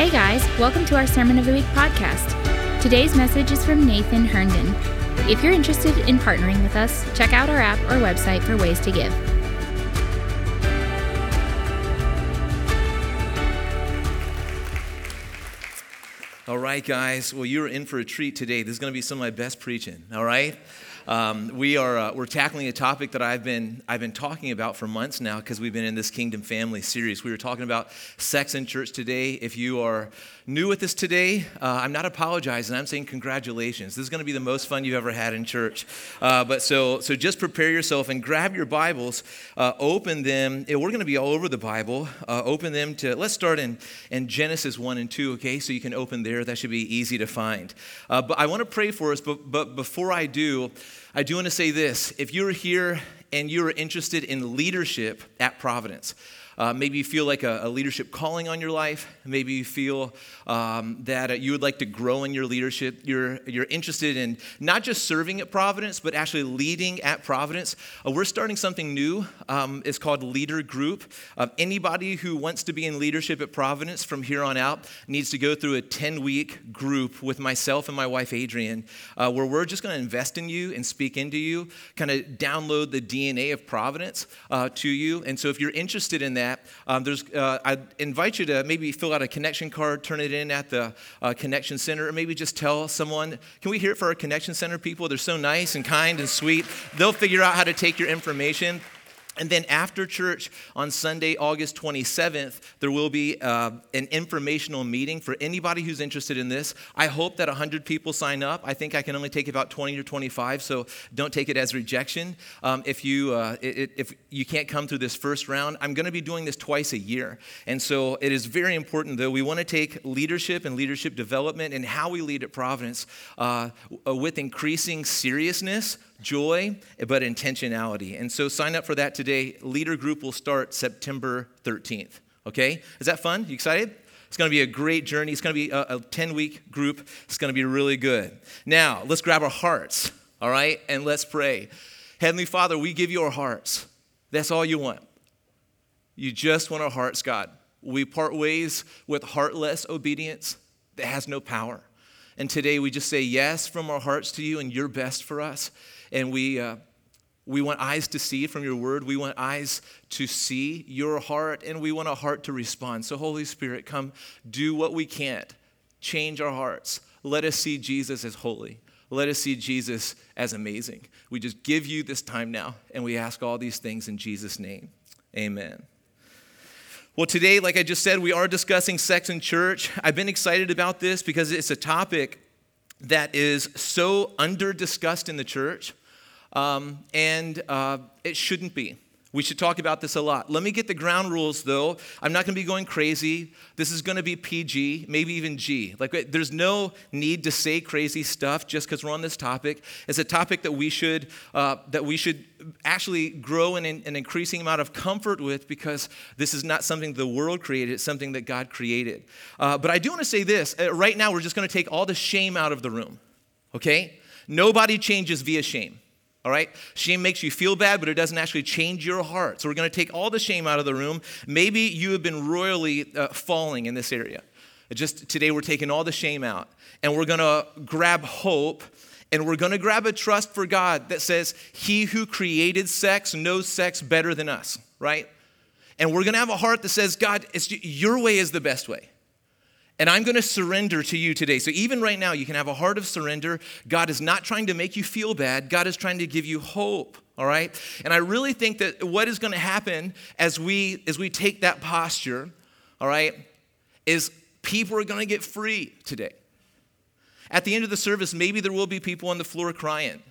Hey guys, welcome to our Sermon of the Week podcast. Today's message is from Nathan Herndon. If you're interested in partnering with us, check out our app or website for ways to give. All right, guys. Well, you're in for a treat today. This is going to be some of my best preaching. All right. We're tackling a topic that I've been talking about for months now because we've been in this Kingdom Family series. We were talking about sex in church today. If you are new with this today, I'm not apologizing. I'm saying congratulations. This is going to be the most fun you've ever had in church. But so just prepare yourself and grab your Bibles, open them. We're going to be all over the Bible. Open them to. Let's start in Genesis 1 and 2. Okay, so you can open there. That should be easy to find. But I want to pray for us. But before I do want to say this. If you're here and you're interested in leadership at Providence, maybe you feel like a leadership calling on your life. Maybe you feel that you would like to grow in your leadership. You're interested in not just serving at Providence, but actually leading at Providence. We're starting something new. It's called Leader Group. Anybody who wants to be in leadership at Providence from here on out needs to go through a 10-week group with myself and my wife, Adrienne, where we're just going to invest in you and speak into you, kind of download the DNA of Providence to you. And so if you're interested in that, I invite you to maybe fill out a connection card, turn it in at the Connection Center, or maybe just tell someone. Can we hear it for our Connection Center people? They're so nice and kind and sweet. They'll figure out how to take your information. And then after church on Sunday, August 27th, there will be an informational meeting for anybody who's interested in this. I hope that 100 people sign up. I think I can only take about 20 or 25, so don't take it as rejection. If you can't come through this first round, I'm going to be doing this twice a year. And so it is very important, though. We want to take leadership and leadership development and how we lead at Providence with increasing seriousness, joy, but intentionality. And so sign up for that today. Leader Group will start September 13th. Okay? Is that fun? You excited? It's going to be a great journey. It's going to be a 10-week group. It's going to be really good. Now, let's grab our hearts, all right? And let's pray. Heavenly Father, we give you our hearts. That's all you want. You just want our hearts, God. We part ways with heartless obedience that has no power. And today we just say yes from our hearts to you and your best for us. And we want eyes to see from your word. We want eyes to see your heart, and we want a heart to respond. So Holy Spirit, come do what we can't. Change our hearts. Let us see Jesus as holy. Let us see Jesus as amazing. We just give you this time now, and we ask all these things in Jesus' name. Amen. Well, today, like I just said, we are discussing sex in church. I've been excited about this because it's a topic that is so under-discussed in the church, and it shouldn't be. We should talk about this a lot. Let me get the ground rules, though. I'm not going to be going crazy. This is going to be PG, maybe even G. Like, there's no need to say crazy stuff just because we're on this topic. It's a topic that we should actually grow in an increasing amount of comfort with, because this is not something the world created. It's something that God created. But I do want to say this. Right now, we're just going to take all the shame out of the room, okay? Nobody changes via shame. All right? Shame makes you feel bad, but it doesn't actually change your heart. So we're going to take all the shame out of the room. Maybe you have been royally falling in this area. Just today we're taking all the shame out, and we're going to grab hope, and we're going to grab a trust for God that says, he who created sex knows sex better than us, right? And we're going to have a heart that says, God, it's your way is the best way. And I'm going to surrender to you today. So even right now, you can have a heart of surrender. God is not trying to make you feel bad. God is trying to give you hope, all right? And I really think that what is going to happen as we take that posture, all right, is people are going to get free today. At the end of the service, maybe there will be people on the floor crying.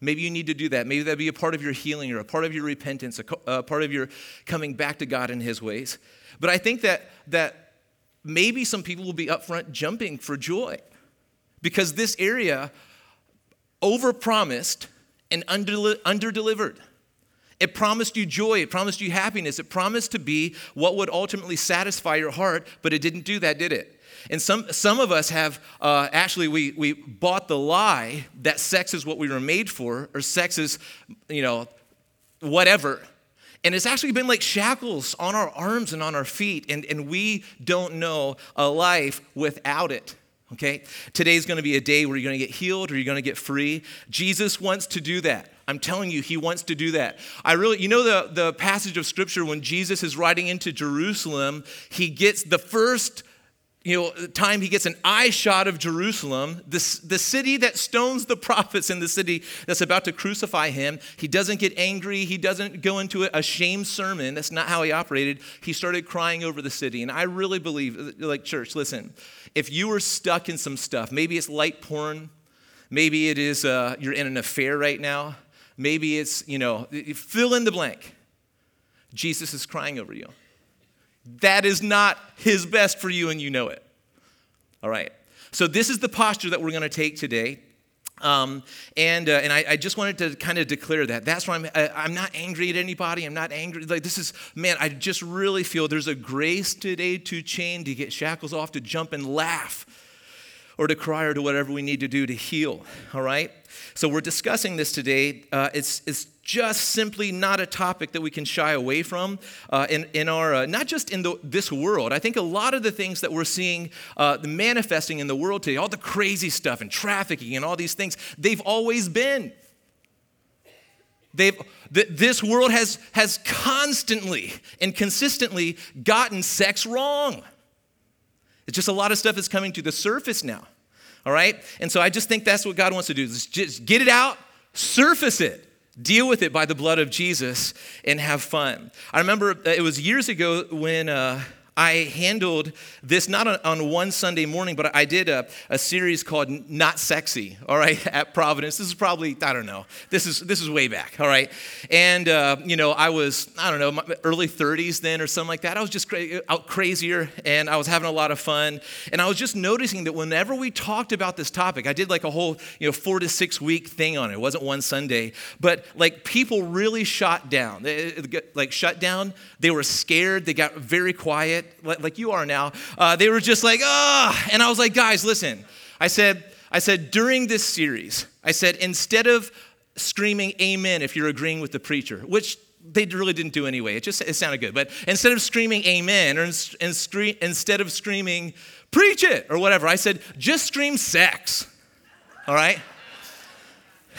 Maybe you need to do that. Maybe that'd be a part of your healing or a part of your repentance, a part of your coming back to God in his ways. But I think that maybe some people will be up front jumping for joy because this area overpromised and underdelivered. It promised you joy. It promised you happiness. It promised to be what would ultimately satisfy your heart, but it didn't do that, did it? And some of us have, we bought the lie that sex is what we were made for, or sex is, whatever. And it's actually been like shackles on our arms and on our feet, and we don't know a life without it. Okay, today's going to be a day where you're going to get healed or you're going to get free. Jesus wants to do that. I'm telling you, he wants to do that. The passage of scripture when Jesus is riding into Jerusalem, he gets the first time he gets an eye shot of Jerusalem, the city that stones the prophets, in the city that's about to crucify him. He doesn't get angry. He doesn't go into a shame sermon. That's not how he operated. He started crying over the city. And I really believe, like, church, listen, if you were stuck in some stuff, maybe it's light porn, maybe it is you're in an affair right now, maybe it's, fill in the blank. Jesus is crying over you. That is not his best for you, and you know it. All right. So this is the posture that we're going to take today. I just wanted to kind of declare that. That's why I'm not angry at anybody. I'm not angry. I just really feel there's a grace today to chain, to get shackles off, to jump and laugh, or to cry, or to whatever we need to do to heal. All right. So we're discussing this today. It's just simply not a topic that we can shy away from in our not just in this world. I think a lot of the things that we're seeing manifesting in the world today, all the crazy stuff and trafficking and all these things, they've always been. This world has constantly and consistently gotten sex wrong. It's just a lot of stuff is coming to the surface now. All right? And so I just think that's what God wants to do. Is just get it out, surface it, deal with it by the blood of Jesus, and have fun. I remember it was years ago when I handled this, not on one Sunday morning, but I did a series called Not Sexy, all right, at Providence. This is probably, I don't know, this is way back, all right? And, I was, my early 30s then or something like that. I was just out crazier, and I was having a lot of fun. And I was just noticing that whenever we talked about this topic, I did like a whole, 4 to 6 week thing on it. It wasn't one Sunday, but like people really shut down. They were scared. They got very quiet. Like you are now, they were just like, ah. And I was like, guys, listen. I said during this series, I said, instead of screaming amen if you're agreeing with the preacher, which they really didn't do anyway. It sounded good. But instead of screaming amen, or instead of screaming preach it or whatever, I said, just scream sex. All right?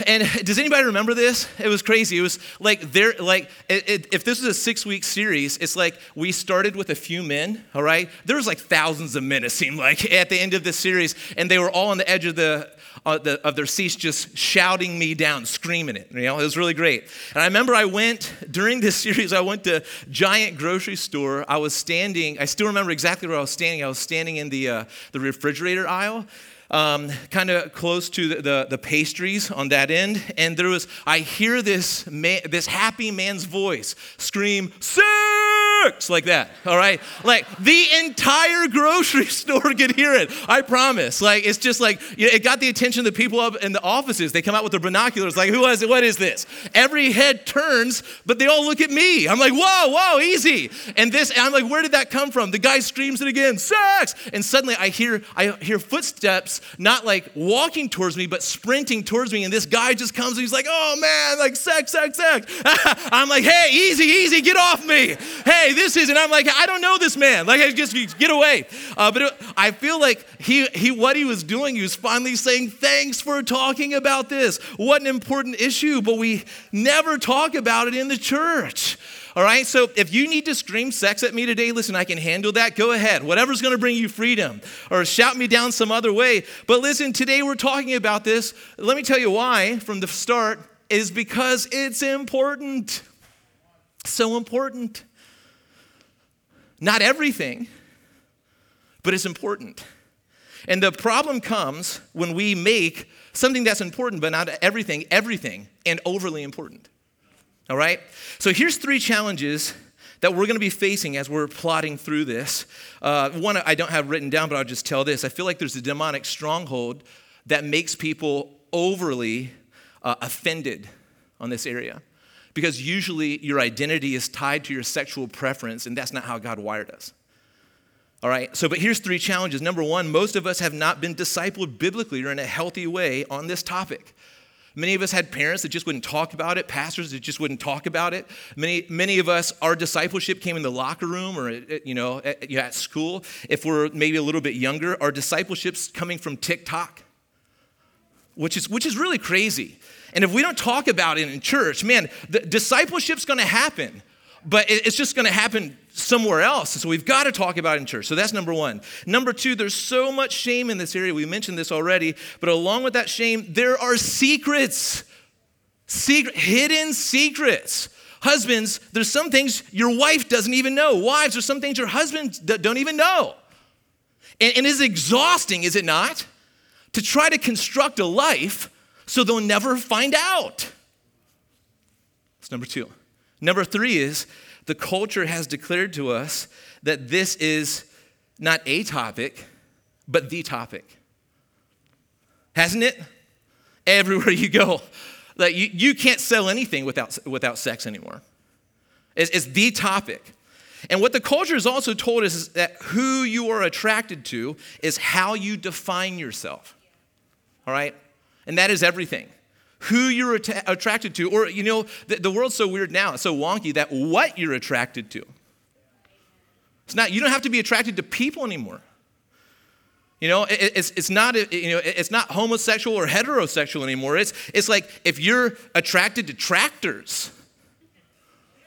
And does anybody remember this? It was crazy. It was like if this was a 6 week series, it's like we started with a few men. All right, there was like thousands of men. It seemed like at the end of the series, and they were all on the edge of their seats, just shouting me down, screaming it. It was really great. And I remember during this series, I went to Giant grocery store. I was standing. I still remember exactly where I was standing. I was standing in the refrigerator aisle. Kind of close to the pastries on that end, and I hear this happy man's voice scream, "Sex!" like that, all right? Like, the entire grocery store could hear it, I promise. Like, it's just like, it got the attention of the people up in the offices. They come out with their binoculars, like, who is it? What is this? Every head turns, but they all look at me. I'm like, whoa, easy. And I'm like, where did that come from? The guy screams it again, "Sex!" And suddenly I hear footsteps, not like walking towards me, but sprinting towards me. And this guy just comes and he's like, "Oh man, like sex. I'm like, "Hey, easy, get off me. Hey, this isn't." I'm like, "I don't know this man. Like, I just get away." I feel like what he was doing, he was finally saying, "Thanks for talking about this. What an important issue, but we never talk about it in the church." All right, so if you need to scream sex at me today, listen, I can handle that. Go ahead. Whatever's going to bring you freedom, or shout me down some other way. But listen, today we're talking about this. Let me tell you why from the start is because it's important. So important. Not everything, but it's important. And the problem comes when we make something that's important, but not everything, and overly important. All right? So here's 3 challenges that we're going to be facing as we're plotting through this. One I don't have written down, but I'll just tell this. I feel like there's a demonic stronghold that makes people overly offended on this area, because usually your identity is tied to your sexual preference, and that's not how God wired us. All right, so but here's 3 challenges. Number 1, most of us have not been discipled biblically or in a healthy way on this topic. Many of us had parents that just wouldn't talk about it, pastors that just wouldn't talk about it. Many of us, our discipleship came in the locker room or at school. If we're maybe a little bit younger, our discipleship's coming from TikTok, which is really crazy. And if we don't talk about it in church, man, the discipleship's going to happen, but it's just going to happen somewhere else. So we've got to talk about it in church. So that's number one. Number two, there's so much shame in this area. We mentioned this already, but along with that shame, there are hidden secrets. Husbands, there's some things your wife doesn't even know. Wives, there's some things your husbands don't even know. And it's exhausting, is it not, to try to construct a life so they'll never find out. That's number two. Number three is, the culture has declared to us that this is not a topic, but the topic. Hasn't it? Everywhere you go. Like you can't sell anything without sex anymore. It's the topic. And what the culture has also told us is that who you are attracted to is how you define yourself. All right? And that is everything. Who you're attracted to, or, the world's so weird now, it's so wonky that what you're attracted to. It's not, you don't have to be attracted to people anymore. It's not homosexual or heterosexual anymore. It's like if you're attracted to tractors,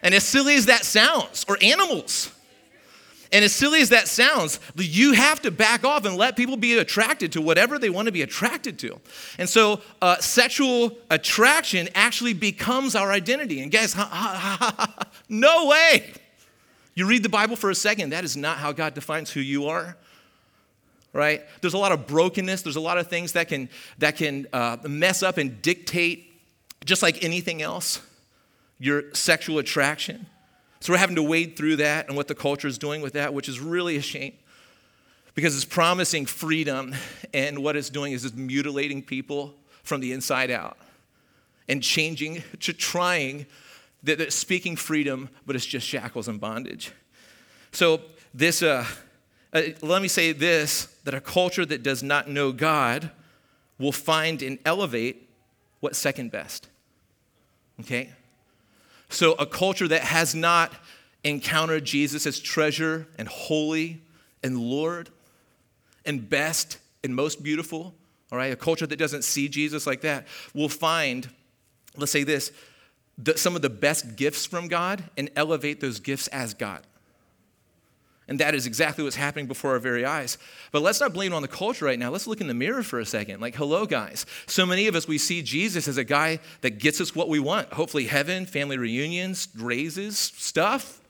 and as silly as that sounds, or animals, and as silly as that sounds, you have to back off and let people be attracted to whatever they want to be attracted to. And so sexual attraction actually becomes our identity. And guys, no way. You read the Bible for a second, that is not how God defines who you are, right? There's a lot of brokenness. There's a lot of things that can mess up and dictate, just like anything else, your sexual attraction. So we're having to wade through that and what the culture is doing with that, which is really a shame because it's promising freedom, and what it's doing is it's mutilating people from the inside out and changing to trying, that speaking freedom, but it's just shackles and bondage. So this, let me say this, that a culture that does not know God will find and elevate what's second best, okay? So a culture that has not encountered Jesus as treasure and holy and Lord and best and most beautiful, all right, a culture that doesn't see Jesus like that will find, let's say this, some of the best gifts from God and elevate those gifts as God. And that is exactly what's happening before our very eyes. But let's not blame it on the culture right now. Let's look in the mirror for a second. Like, hello, guys. So many of us, we see Jesus as a guy that gets us what we want. Hopefully heaven, family reunions, raises, stuff.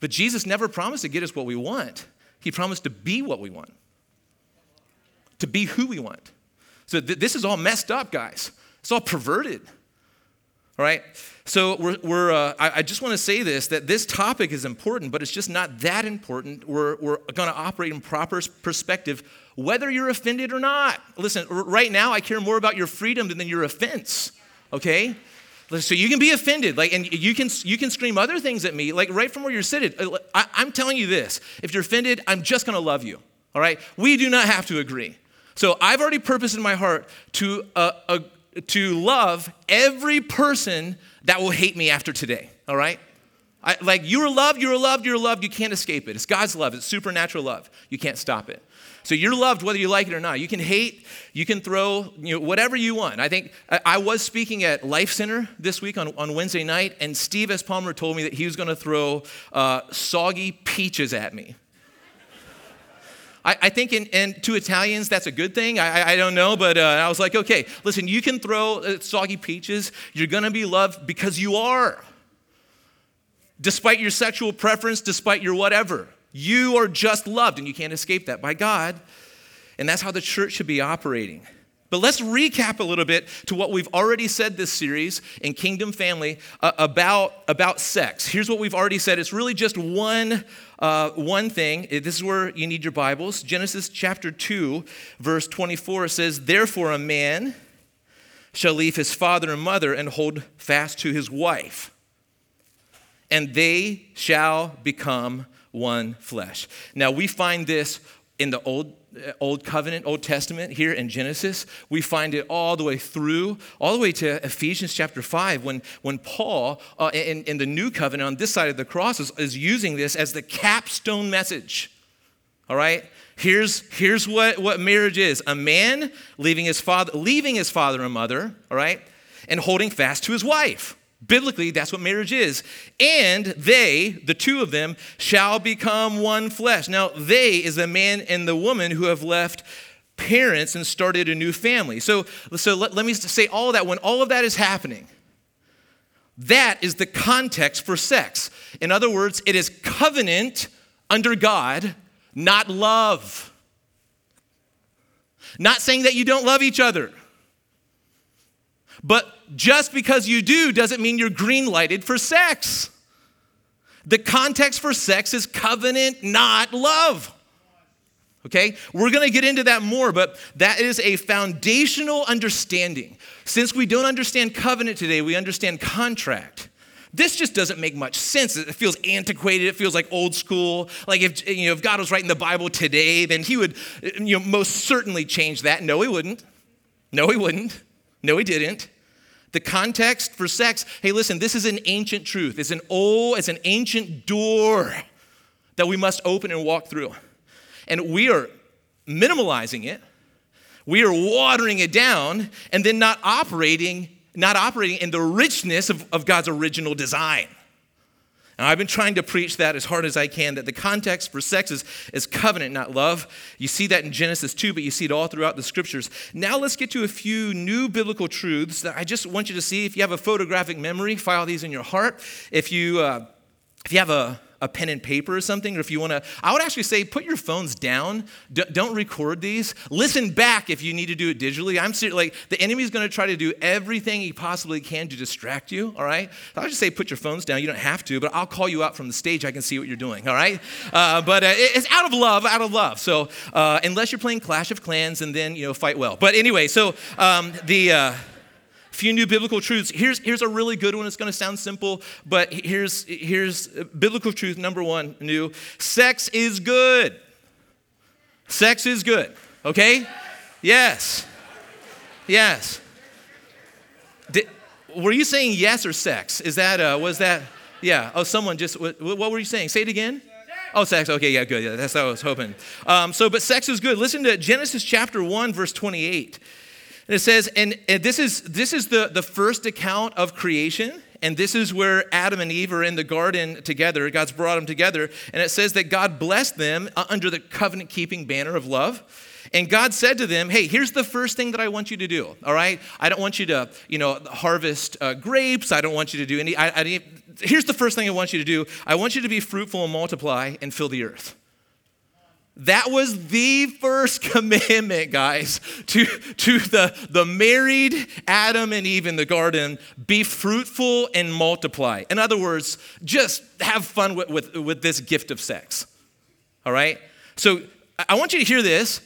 But Jesus never promised to get us what we want. He promised to be what we want, to be who we want. So this is all messed up, guys. It's all perverted. All right, so I just want to say this, that this topic is important, but it's just not that important. We're going to operate in proper perspective, whether you're offended or not. Listen, right now, I care more about your freedom than your offense, okay? So you can be offended, like, and you can scream other things at me, like, right from where you're sitting. I'm telling you this, if you're offended, I'm just going to love you, all right? We do not have to agree. So I've already purposed in my heart to love every person that will hate me after today, all right? You're loved. You can't escape it. It's God's love. It's supernatural love. You can't stop it. So you're loved whether you like it or not. You can hate. You can throw whatever you want. I think I was speaking at Life Center this week on Wednesday night, and Steve S. Palmer told me that he was going to throw soggy peaches at me. I think to Italians, that's a good thing. I don't know, but I was like, okay, listen, you can throw soggy peaches. You're going to be loved because you are. Despite your sexual preference, despite your whatever, you are just loved, and you can't escape that by God. And that's how the church should be operating. But let's recap a little bit to what we've already said this series in Kingdom Family about sex. Here's what we've already said. It's really just one thing. This is where you need your Bibles. Genesis chapter 2, verse 24 says, "Therefore a man shall leave his father and mother and hold fast to his wife, and they shall become one flesh." Now we find this in the Old Covenant, Old Testament here in Genesis. We find it all the way through, all the way to Ephesians chapter 5, when Paul in the New Covenant on this side of the cross is using this as the capstone message. All right? Here's what marriage is. A man leaving his father and mother, all right, and holding fast to his wife. Biblically, that's what marriage is. And they, the two of them, shall become one flesh. Now, they is the man and the woman who have left parents and started a new family. So let me say all of that. When all of that is happening, that is the context for sex. In other words, it is covenant under God, not love. Not saying that you don't love each other. But just because you do doesn't mean you're green-lighted for sex. The context for sex is covenant, not love. Okay? We're going to get into that more, but that is a foundational understanding. Since we don't understand covenant today, we understand contract. This just doesn't make much sense. It feels antiquated. It feels like old school. Like if God was writing the Bible today, then he would most certainly change that. No, he wouldn't. No, he didn't. The context for sex, hey, listen, this is an ancient truth. It's an ancient door that we must open and walk through. And we are minimalizing it. We are watering it down and then not operating in the richness of God's original design. Now, I've been trying to preach that as hard as I can, that the context for sex is covenant, not love. You see that in Genesis 2, but you see it all throughout the scriptures. Now let's get to a few new biblical truths that I just want you to see. If you have a photographic memory, file these in your heart. If you have a pen and paper or something, or if you want to, I would actually say put your phones down. Don't record these. Listen back if you need to do it digitally. I'm serious, like the enemy's going to try to do everything he possibly can to distract you, all right? So I would just say put your phones down. You don't have to, but I'll call you out from the stage. I can see what you're doing, all right? But it's out of love. So unless you're playing Clash of Clans and then, fight well. But anyway, so few new biblical truths. Here's a really good one. It's going to sound simple, but here's biblical truth number one, new. Sex is good. Sex is good. Okay? Yes. Yes. Were you saying yes or sex? Is that, was that, yeah. Oh, someone just, what were you saying? Say it again. Oh, sex. Okay, yeah, good. Yeah, that's what I was hoping. But sex is good. Listen to Genesis chapter 1, verse 28. And it says, and this is the first account of creation, and this is where Adam and Eve are in the garden together. God's brought them together, and it says that God blessed them under the covenant-keeping banner of love. And God said to them, hey, here's the first thing that I want you to do, all right? I don't want you to, harvest grapes. I don't want you to do any. Here's the first thing I want you to do. I want you to be fruitful and multiply and fill the earth. That was the first commandment, guys, to the married Adam and Eve in the garden. Be fruitful and multiply. In other words, just have fun with this gift of sex. All right? So I want you to hear this.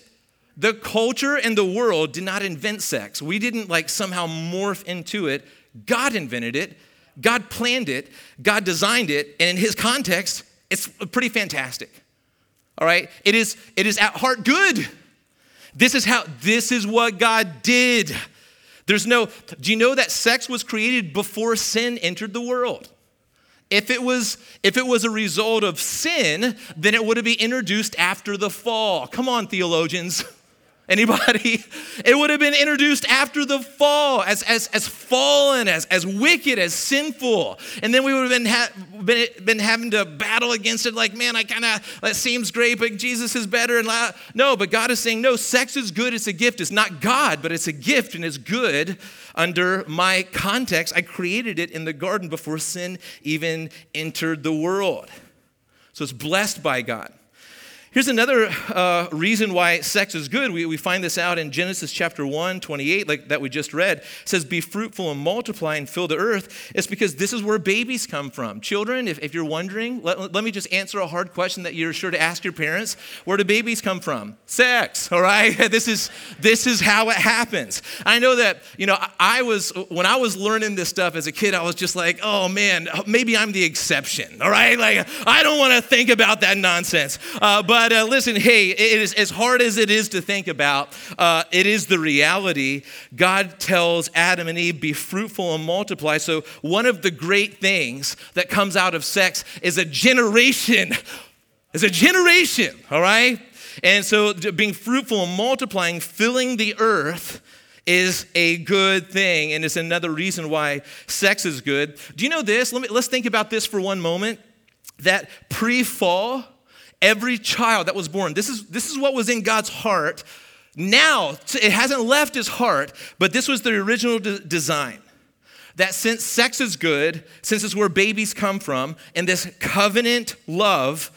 The culture and the world did not invent sex. We didn't somehow morph into it. God invented it. God planned it. God designed it. And in his context, it's pretty fantastic. All right, it is at heart good. This is what God did. Do you know that sex was created before sin entered the world? If it was a result of sin, then it would have been introduced after the fall. Come on, theologians. Anybody? It would have been introduced after the fall, as fallen, as wicked, as sinful, and then we would have been having to battle against it. It seems great, but Jesus is better. But God is saying no. Sex is good. It's a gift. It's not God, but it's a gift, and it's good under my context. I created it in the garden before sin even entered the world. So it's blessed by God. Here's another reason why sex is good. We find this out in Genesis chapter 1, 28, that we just read. It says, be fruitful and multiply and fill the earth. It's because this is where babies come from. Children, if you're wondering, let me just answer a hard question that you're sure to ask your parents. Where do babies come from? Sex, all right? This is how it happens. I know that, when I was learning this stuff as a kid, I was just like, oh, man, maybe I'm the exception, all right? I don't want to think about that nonsense. But But listen, hey, it is, as hard as it is to think about, it is the reality. God tells Adam and Eve, be fruitful and multiply. So one of the great things that comes out of sex is a generation, all right? And so being fruitful and multiplying, filling the earth is a good thing. And it's another reason why sex is good. Do you know this? Let's think about this for one moment. That pre-fall, every child that was born, this is what was in God's heart. Now, it hasn't left his heart, but this was the original design. That since sex is good, since it's where babies come from, and this covenant love,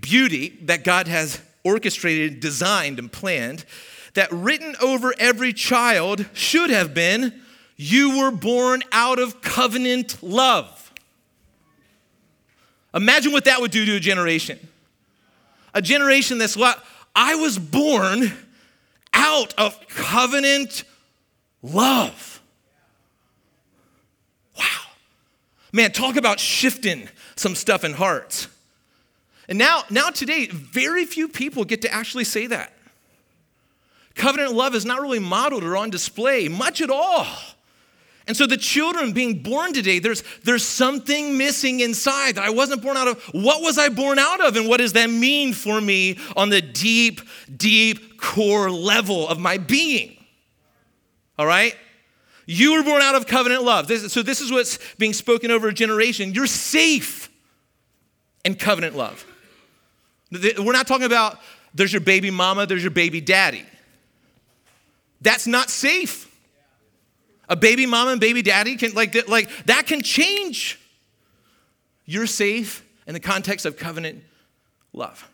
beauty that God has orchestrated, designed, and planned, that written over every child should have been, you were born out of covenant love. Imagine what that would do to a generation. A generation that's like, I was born out of covenant love. Wow. Man, talk about shifting some stuff in hearts. And now today, very few people get to actually say that. Covenant love is not really modeled or on display much at all. And so the children being born today, there's something missing inside that I wasn't born out of. What was I born out of? And what does that mean for me on the deep, deep core level of my being? All right? You were born out of covenant love. So this is what's being spoken over a generation. You're safe in covenant love. We're not talking about there's your baby mama, there's your baby daddy. That's not safe. A baby mama and baby daddy can like that can change. You're safe in the context of covenant love.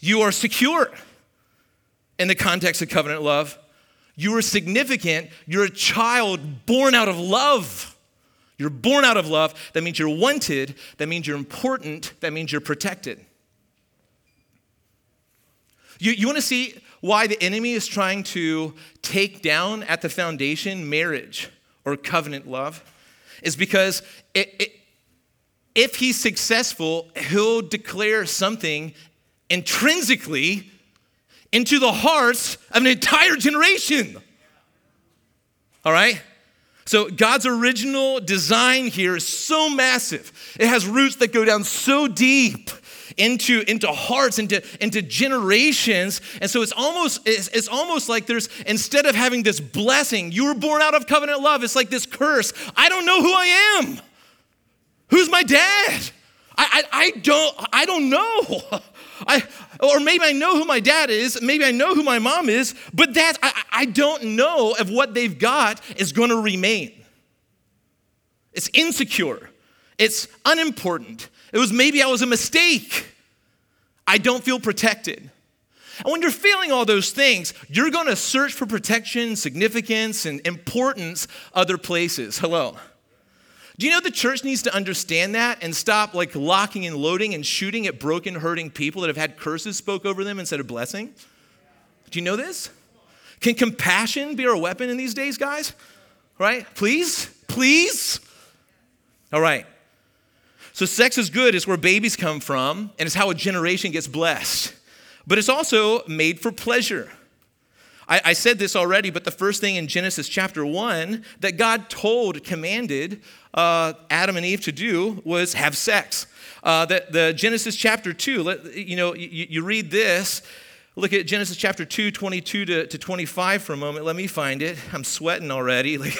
You are secure in the context of covenant love. You are significant. You're a child born out of love. You're born out of love. That means you're wanted. That means you're important. That means you're protected. You want to see why the enemy is trying to take down at the foundation marriage or covenant love is because if he's successful, he'll declare something intrinsically into the hearts of an entire generation. All right? So God's original design here is so massive. It has roots that go down so deep. Into hearts, into generations. And so it's almost like there's, instead of having this blessing, you were born out of covenant love, it's like this curse. I don't know who I am. Who's my dad? I don't know. Or maybe I know who my dad is, maybe I know who my mom is, but that I don't know if what they've got is gonna remain. It's insecure. It's unimportant. It was maybe I was a mistake. I don't feel protected. And when you're feeling all those things, you're going to search for protection, significance, and importance other places. Hello. Do you know the church needs to understand that and stop like locking and loading and shooting at broken, hurting people that have had curses spoke over them instead of blessing? Do you know this? Can compassion be our weapon in these days, guys? Right? Please? All right. So sex is good. It's where babies come from, and it's how a generation gets blessed. But it's also made for pleasure. I said this already, but the first thing in Genesis chapter 1 that God commanded Adam and Eve to do was have sex. The Genesis chapter 2, you read this. Look at Genesis chapter 2, 22 to 25 for a moment. Let me find it. I'm sweating already. Woo!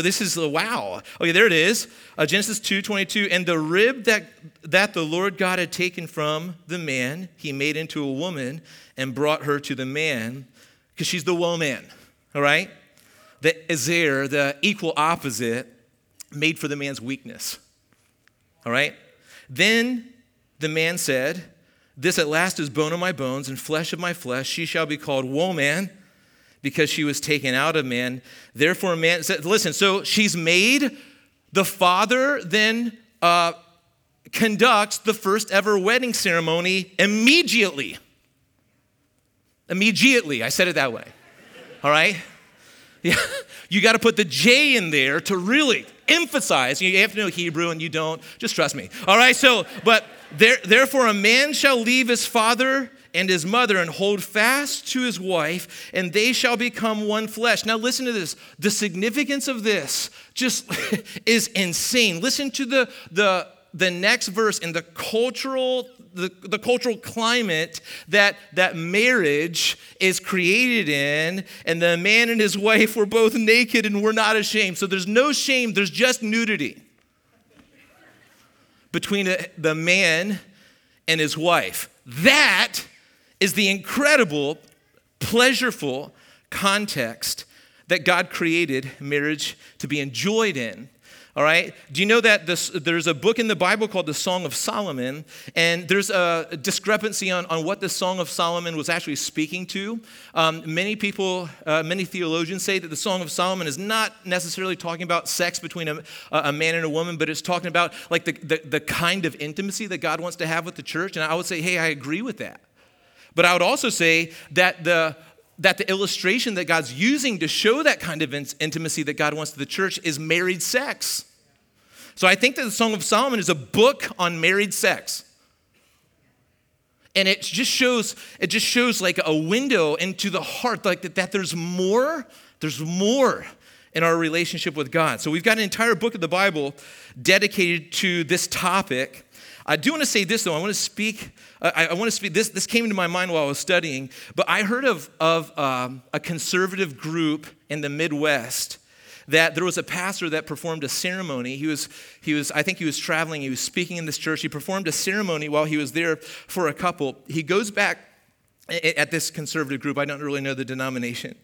This is wow. Okay, there it is. Genesis 2, 22. And the rib that the Lord God had taken from the man, he made into a woman and brought her to the man, because she's the woman, all right? The ezer, the equal opposite, made for the man's weakness, all right? Then the man said, this at last is bone of my bones and flesh of my flesh. She shall be called woman because she was taken out of man. Therefore, man said, listen, so she's made. The father then conducts the first ever wedding ceremony immediately. Immediately. I said it that way. All right? Yeah. You got to put the J in there to really emphasize. You have to know Hebrew and you don't. Just trust me. All right? So, but Therefore, a man shall leave his father and his mother and hold fast to his wife, and they shall become one flesh. Now listen to this. The significance of this just is insane. Listen to the next verse in the cultural climate that marriage is created in, and the man and his wife were both naked and were not ashamed. So there's no shame, there's just nudity between the man and his wife. That is the incredible, pleasureful context that God created marriage to be enjoyed in. All right? Do you know that there's a book in the Bible called the Song of Solomon, and there's a discrepancy on what the Song of Solomon was actually speaking to. Many theologians say that the Song of Solomon is not necessarily talking about sex between a man and a woman, but it's talking about like the kind of intimacy that God wants to have with the church. And I would say, hey, I agree with that. But I would also say that the illustration that God's using to show that kind of intimacy that God wants to the church is married sex. So I think that the Song of Solomon is a book on married sex. And it just shows like a window into the heart, like that there's more in our relationship with God. So we've got an entire book of the Bible dedicated to this topic. I do want to say this, though. This came into my mind while I was studying, but I heard of a conservative group in the Midwest that there was a pastor that performed a ceremony. He was traveling. He was speaking in this church. He performed a ceremony while he was there for a couple. He goes back at this conservative group. I don't really know the denomination,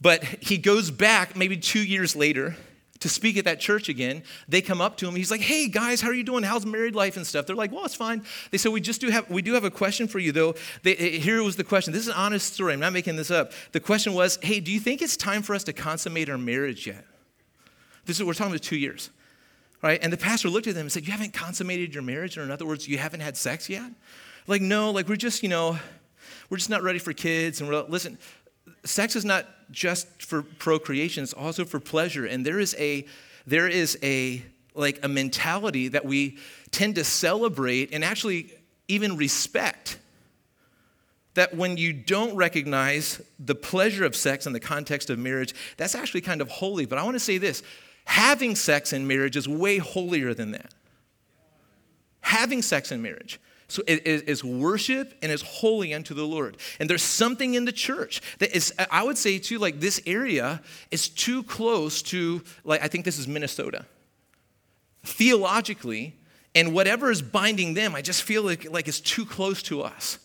but he goes back maybe 2 years later to speak at that church again. They come up to him. He's like, "Hey guys, how are you doing? How's married life and stuff?" They're like, "Well, it's fine." They said, "We do have a question for you though." Here was the question. This is an honest story. I'm not making this up. The question was, "Hey, do you think it's time for us to consummate our marriage yet?" We're talking about 2 years, right? And the pastor looked at them and said, "You haven't consummated your marriage, or in other words, you haven't had sex yet?" Like, "No, like we're just not ready for kids." And listen, sex is not just for procreation, it's also for pleasure. And there is a mentality that we tend to celebrate and actually even respect, that when you don't recognize the pleasure of sex in the context of marriage, that's actually kind of holy. But I want to say this, having sex in marriage is way holier than that. Having sex in marriage. So it is worship and is holy unto the Lord. And there's something in the church that is, I would say too, like this area is too close to, like I think this is Minnesota. Theologically, and whatever is binding them, I just feel like it's too close to us.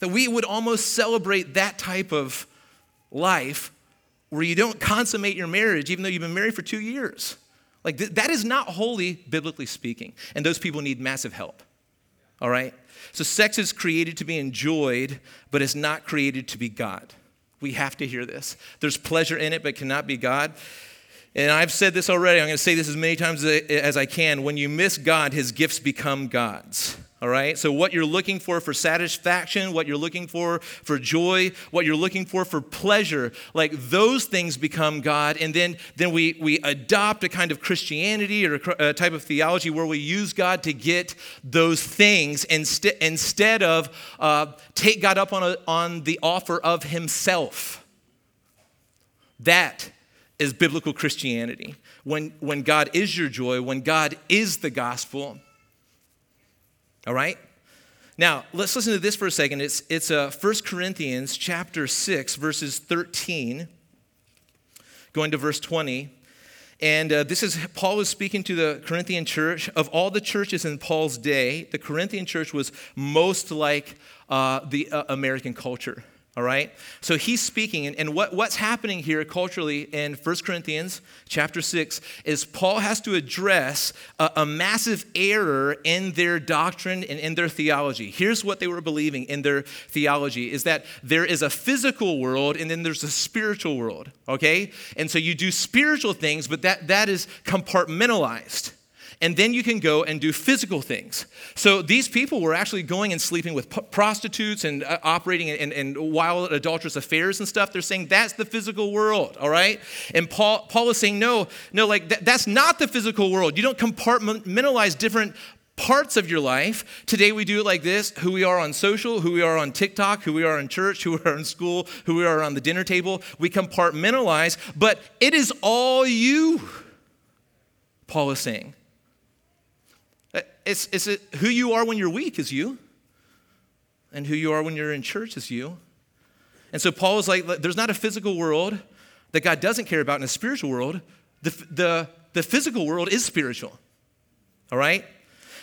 That we would almost celebrate that type of life where you don't consummate your marriage even though you've been married for 2 years. Like that is not holy, biblically speaking. And those people need massive help. All right? So sex is created to be enjoyed, but it's not created to be God. We have to hear this. There's pleasure in it, but cannot be God. And I've said this already. I'm going to say this as many times as I can. When you miss God, his gifts become God's. All right? So what you're looking for satisfaction, what you're looking for joy, what you're looking for pleasure, like those things become God. And then we adopt a kind of Christianity or a type of theology where we use God to get those things instead of take God up on the offer of himself. That is biblical Christianity. When God is your joy, when God is the gospel. All right? Now, let's listen to this for a second. It's 1 Corinthians chapter 6, verses 13, going to verse 20. And Paul is speaking to the Corinthian church. Of all the churches in Paul's day, the Corinthian church was most like the American culture. All right? So he's speaking, and what's happening here culturally in 1 Corinthians chapter 6 is Paul has to address a massive error in their doctrine and in their theology. Here's what they were believing in their theology, is that there is a physical world and then there's a spiritual world, okay? And so you do spiritual things, but that is compartmentalized. And then you can go and do physical things. So these people were actually going and sleeping with prostitutes and operating in wild adulterous affairs and stuff. They're saying that's the physical world, all right? And Paul is saying, no, like that's not the physical world. You don't compartmentalize different parts of your life. Today we do it like this: who we are on social, who we are on TikTok, who we are in church, who we are in school, who we are on the dinner table. We compartmentalize, but it is all you, Paul is saying. It's who you are when you're weak is you, and who you are when you're in church is you. And so Paul is like, there's not a physical world that God doesn't care about in a spiritual world. The physical world is spiritual, all right?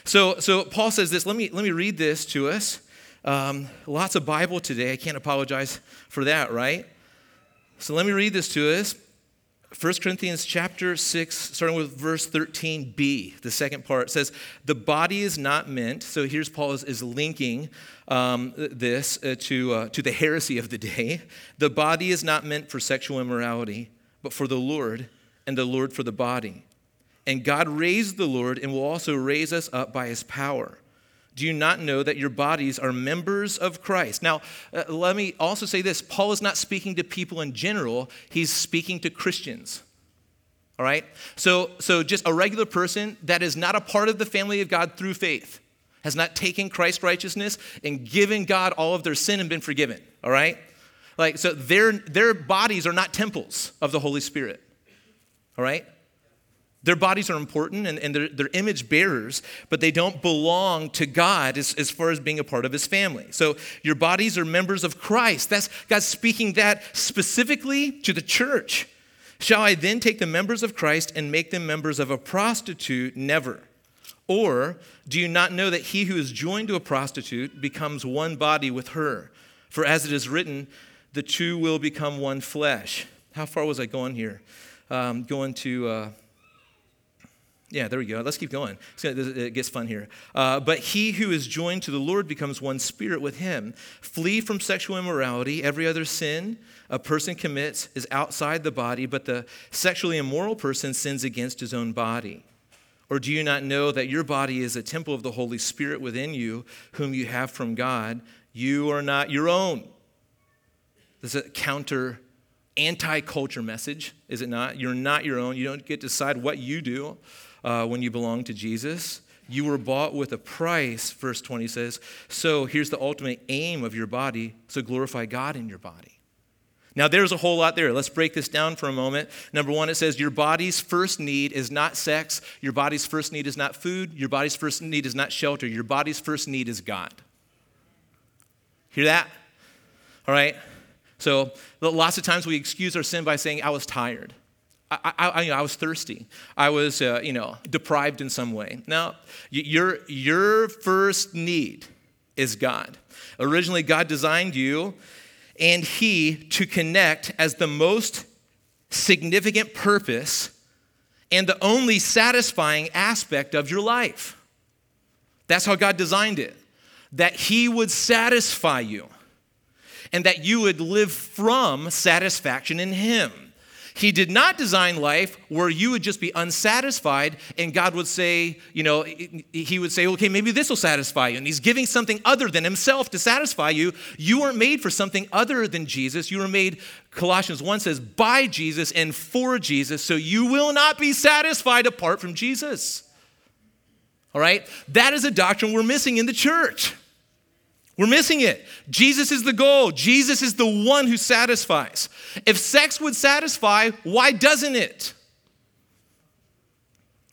So Paul says this. Let me read this to us. Lots of Bible today. I can't apologize for that, right? So let me read this to us. 1 Corinthians chapter 6, starting with verse 13b, the second part, says, the body is not meant, so here's Paul is linking this to the heresy of the day. The body is not meant for sexual immorality, but for the Lord, and the Lord for the body. And God raised the Lord and will also raise us up by his power. Do you not know that your bodies are members of Christ? Now, let me also say this. Paul is not speaking to people in general. He's speaking to Christians. All right? So just a regular person that is not a part of the family of God through faith, has not taken Christ's righteousness and given God all of their sin and been forgiven. All right? Like, so their bodies are not temples of the Holy Spirit. All right? Their bodies are important, and they're image bearers, but they don't belong to God as far as being a part of his family. So your bodies are members of Christ. That's God speaking that specifically to the church. Shall I then take the members of Christ and make them members of a prostitute? Never. Or do you not know that he who is joined to a prostitute becomes one body with her? For as it is written, the two will become one flesh. How far was I going here? Yeah, there we go. Let's keep going. It gets fun here. But he who is joined to the Lord becomes one spirit with him. Flee from sexual immorality. Every other sin a person commits is outside the body, but the sexually immoral person sins against his own body. Or do you not know that your body is a temple of the Holy Spirit within you, whom you have from God? You are not your own. This is a anti-culture message, is it not? You're not your own. You don't get to decide what you do. When you belong to Jesus, you were bought with a price, verse 20 says. So here's the ultimate aim of your body, so glorify God in your body. Now there's a whole lot there. Let's break this down for a moment. Number one, it says your body's first need is not sex. Your body's first need is not food. Your body's first need is not shelter. Your body's first need is God. Hear that? All right? So lots of times we excuse our sin by saying, I was tired. I was thirsty. I was, deprived in some way. Now, your first need is God. Originally, God designed you and he to connect as the most significant purpose and the only satisfying aspect of your life. That's how God designed it, that he would satisfy you and that you would live from satisfaction in him. He did not design life where you would just be unsatisfied and God would say, he would say, okay, maybe this will satisfy you. And he's giving something other than himself to satisfy you. You weren't made for something other than Jesus. You were made, Colossians 1 says, by Jesus and for Jesus. So you will not be satisfied apart from Jesus. All right? That is a doctrine we're missing in the church. We're missing it. Jesus is the goal. Jesus is the one who satisfies. If sex would satisfy, why doesn't it?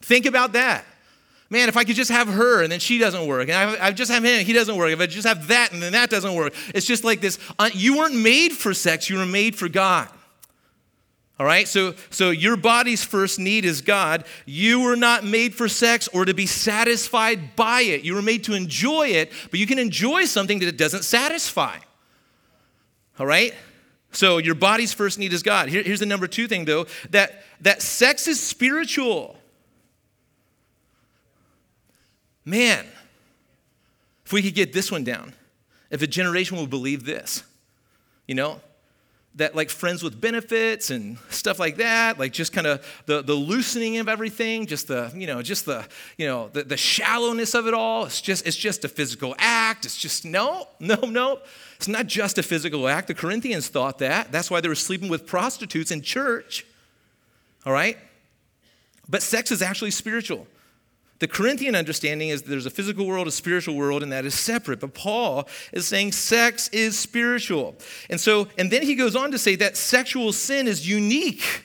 Think about that. Man, if I could just have her and then she doesn't work. And I just have him and he doesn't work. If I just have that and then that doesn't work. It's just like this. You weren't made for sex. You were made for God. All right? So your body's first need is God. You were not made for sex or to be satisfied by it. You were made to enjoy it, but you can enjoy something that it doesn't satisfy. All right? So your body's first need is God. Here's the number two thing, though, that sex is spiritual. Man, if we could get this one down, if a generation will believe this, that like friends with benefits and stuff like that, like just kind of the loosening of everything, just the shallowness of it all. It's just a physical act. It's just, no. It's not just a physical act. The Corinthians thought that. That's why they were sleeping with prostitutes in church. All right? But sex is actually spiritual. The Corinthian understanding is there's a physical world, a spiritual world, and that is separate. But Paul is saying sex is spiritual. And then he goes on to say that sexual sin is unique.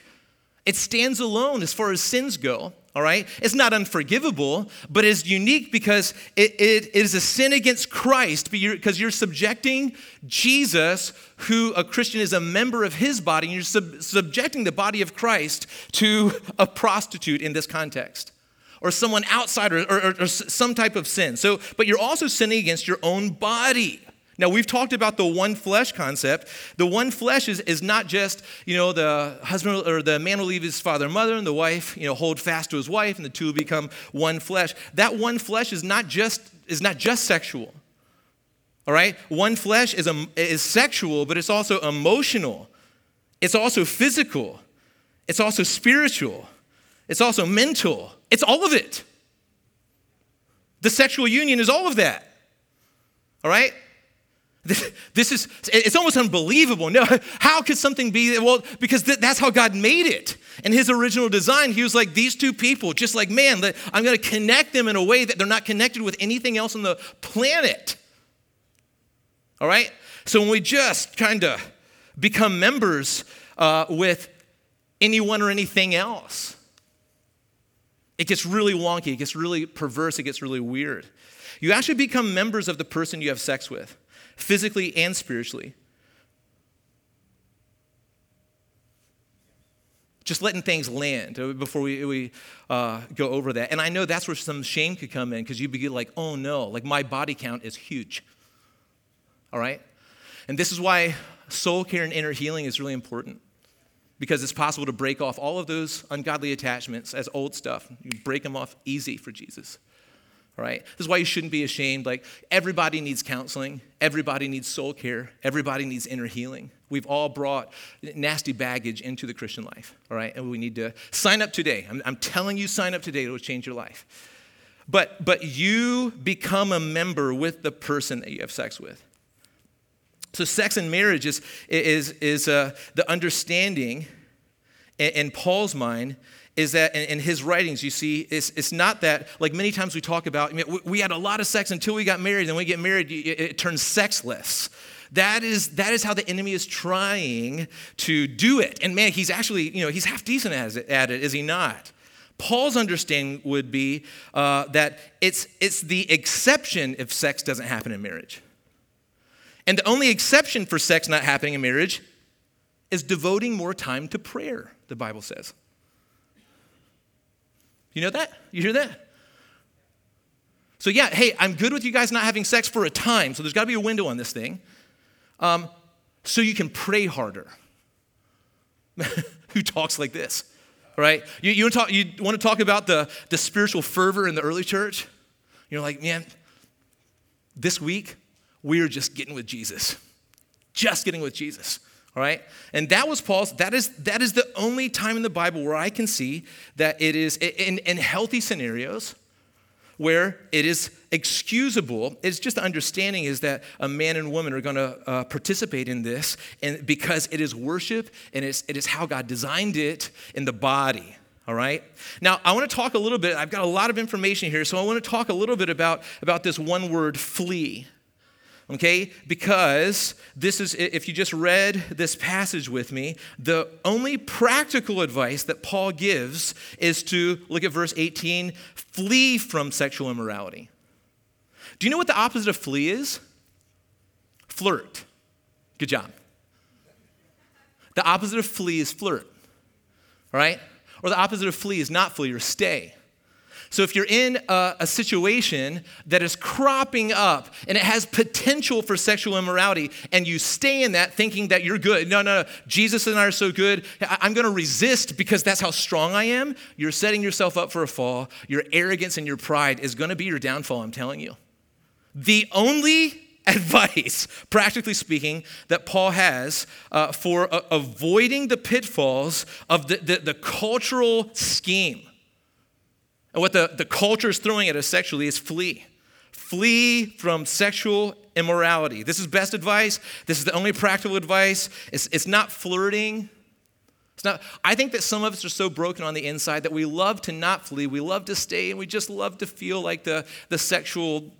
It stands alone as far as sins go, all right? It's not unforgivable, but it's unique because it is a sin against Christ, because you're subjecting Jesus, who a Christian is a member of his body, and you're subjecting the body of Christ to a prostitute in this context, or someone outside, or some type of sin. But you're also sinning against your own body. Now, we've talked about the one flesh concept. The one flesh is not just, the husband or the man will leave his father and mother, and the wife, hold fast to his wife, and the two become one flesh. That one flesh is not just sexual. All right? One flesh is sexual, but it's also emotional. It's also physical. It's also spiritual. It's also mental. It's all of it. The sexual union is all of that. All right? It's almost unbelievable. No, how could something be? Well, because that's how God made it. In his original design, he was like, these two people, just like man, I'm going to connect them in a way that they're not connected with anything else on the planet. All right? So when we just kind of become members with anyone or anything else, it gets really wonky, it gets really perverse, it gets really weird. You actually become members of the person you have sex with, physically and spiritually. Just letting things land before we go over that. And I know that's where some shame could come in, because you begin like, oh no, like my body count is huge. All right? And this is why soul care and inner healing is really important, because it's possible to break off all of those ungodly attachments as old stuff. You break them off easy for Jesus. Right? This is why you shouldn't be ashamed. Like, everybody needs counseling. Everybody needs soul care. Everybody needs inner healing. We've all brought nasty baggage into the Christian life. All right? And we need to sign up today. I'm telling you, sign up today. It will change your life. But you become a member with the person that you have sex with. So sex and marriage is the understanding in Paul's mind is that in his writings, you see, it's not that, like many times we talk about, we had a lot of sex until we got married, and when we get married, it turns sexless. That is how the enemy is trying to do it. And man, he's actually, he's half decent at it, is he not? Paul's understanding would be that it's the exception if sex doesn't happen in marriage. And the only exception for sex not happening in marriage is devoting more time to prayer, the Bible says. You know that? You hear that? So yeah, hey, I'm good with you guys not having sex for a time, so there's got to be a window on this thing, so you can pray harder. Who talks like this? All right? You want to talk about the spiritual fervor in the early church? You're like, man, this week, we're just getting with Jesus. Just getting with Jesus. All right? And that was Paul's. That is the only time in the Bible where I can see that it is in healthy scenarios where it is excusable. It's just the understanding is that a man and woman are going to participate in this, and because it is worship and it is how God designed it in the body. All right? Now, I want to talk a little bit. I've got a lot of information here, so I want to talk a little bit about this one word, flee. Okay, because this is, if you just read this passage with me, the only practical advice that Paul gives is to, look at verse 18, flee from sexual immorality. Do you know what the opposite of flee is? Flirt. Good job. The opposite of flee is flirt, all right? Or the opposite of flee is not flee or stay. So if you're in a situation that is cropping up and it has potential for sexual immorality and you stay in that thinking that you're good, no, Jesus and I are so good, I'm going to resist because that's how strong I am, you're setting yourself up for a fall. Your arrogance and your pride is going to be your downfall, I'm telling you. The only advice, practically speaking, that Paul has for avoiding the pitfalls of the cultural scheme, and what the culture is throwing at us sexually, is flee. Flee from sexual immorality. This is best advice. This is the only practical advice. It's not flirting. It's not, I think that some of us are so broken on the inside that we love to not flee, we love to stay, and we just love to feel like the sexual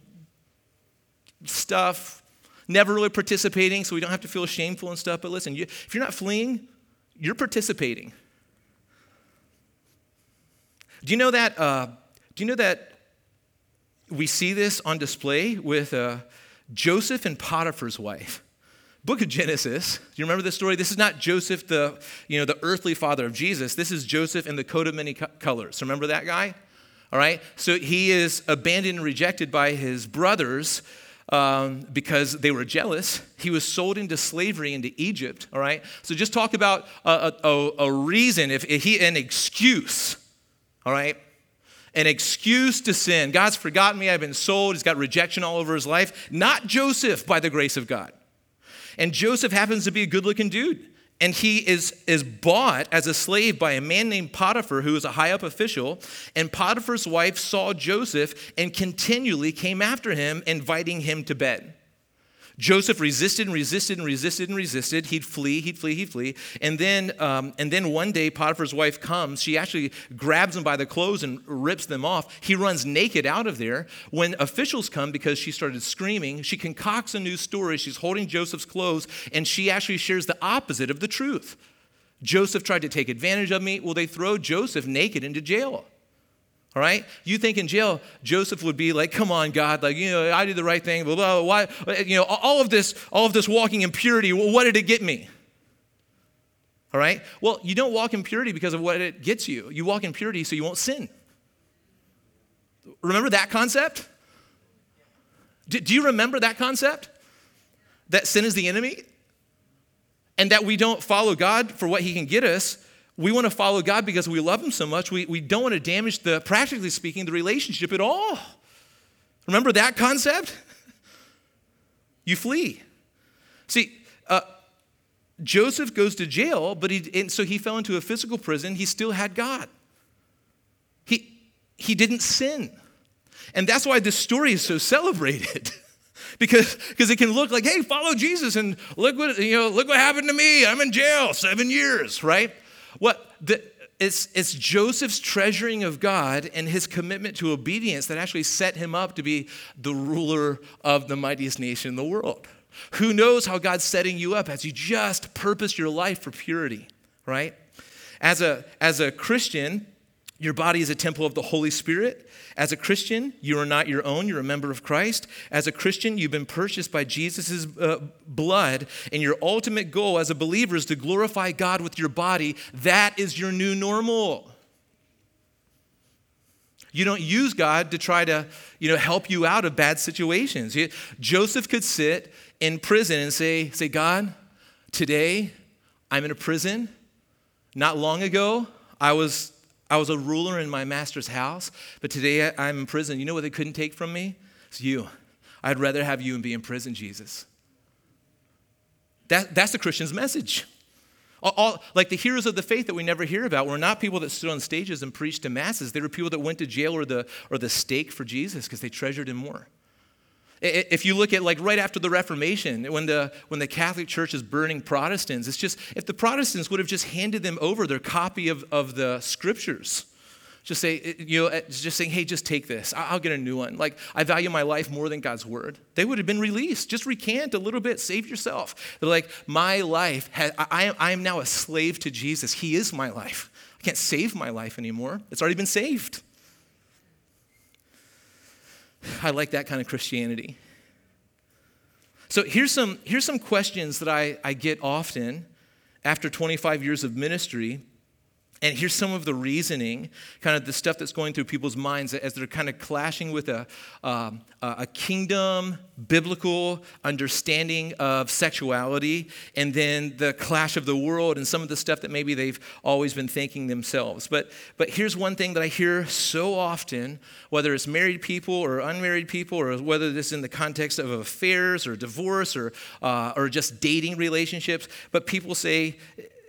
stuff, never really participating so we don't have to feel shameful and stuff. But listen, if you're not fleeing, you're participating. Do you know that we see this on display with Joseph and Potiphar's wife? Book of Genesis. Do you remember this story? This is not Joseph, the earthly father of Jesus. This is Joseph in the coat of many colors. Remember that guy? All right. So he is abandoned and rejected by his brothers because they were jealous. He was sold into slavery into Egypt. All right. So just talk about a reason, an excuse. All right. An excuse to sin. God's forgotten me. I've been sold. He's got rejection all over his life. Not Joseph, by the grace of God. And Joseph happens to be a good-looking dude. And he is bought as a slave by a man named Potiphar, who is a high-up official. And Potiphar's wife saw Joseph and continually came after him, inviting him to bed. Joseph resisted and resisted and resisted and resisted. He'd flee. And then one day, Potiphar's wife comes. She actually grabs him by the clothes and rips them off. He runs naked out of there. When officials come, because she started screaming, she concocts a new story. She's holding Joseph's clothes, and she actually shares the opposite of the truth. Joseph tried to take advantage of me. Well, they throw Joseph naked into jail. All right? You think in jail, Joseph would be like, come on, God, I did the right thing, blah, blah, blah. Why, all of this walking in purity, what did it get me? All right? Well, you don't walk in purity because of what it gets you. You walk in purity so you won't sin. Remember that concept? Do you remember that concept? That sin is the enemy? And that we don't follow God for what he can get us. We want to follow God because we love him so much. We don't want to damage, practically speaking, the relationship at all. Remember that concept? You flee. See, Joseph goes to jail, so he fell into a physical prison. He still had God. He didn't sin. And that's why this story is so celebrated. Because it can look like, hey, follow Jesus and look what happened to me. I'm in jail 7 years, right? It's Joseph's treasuring of God and his commitment to obedience that actually set him up to be the ruler of the mightiest nation in the world. Who knows how God's setting you up as you just purpose your life for purity, right? As a Christian, your body is a temple of the Holy Spirit. As a Christian, you are not your own. You're a member of Christ. As a Christian, you've been purchased by Jesus' blood, and your ultimate goal as a believer is to glorify God with your body. That is your new normal. You don't use God to try to, help you out of bad situations. Joseph could sit in prison and say, God, today I'm in a prison. Not long ago, I was a ruler in my master's house, but today I'm in prison. You know what they couldn't take from me? It's you. I'd rather have you and be in prison, Jesus. That's the Christian's message. Like the heroes of the faith that we never hear about were not people that stood on stages and preached to masses. They were people that went to jail or the stake for Jesus because they treasured him more. If you look at like right after the Reformation, when the Catholic Church is burning Protestants, it's just, if the Protestants would have just handed them over their copy of the scriptures, just saying, hey, just take this. I'll get a new one. Like, I value my life more than God's word. They would have been released. Just recant a little bit. Save yourself. They're like, my life, I am now a slave to Jesus. He is my life. I can't save my life anymore. It's already been saved. I like that kind of Christianity. So here's some questions that I get often after 25 years of ministry. And here's some of the reasoning, kind of the stuff that's going through people's minds as they're kind of clashing with a kingdom, biblical understanding of sexuality, and then the clash of the world and some of the stuff that maybe they've always been thinking themselves. But here's one thing that I hear so often, whether it's married people or unmarried people, or whether this is in the context of affairs or divorce or just dating relationships. But people say,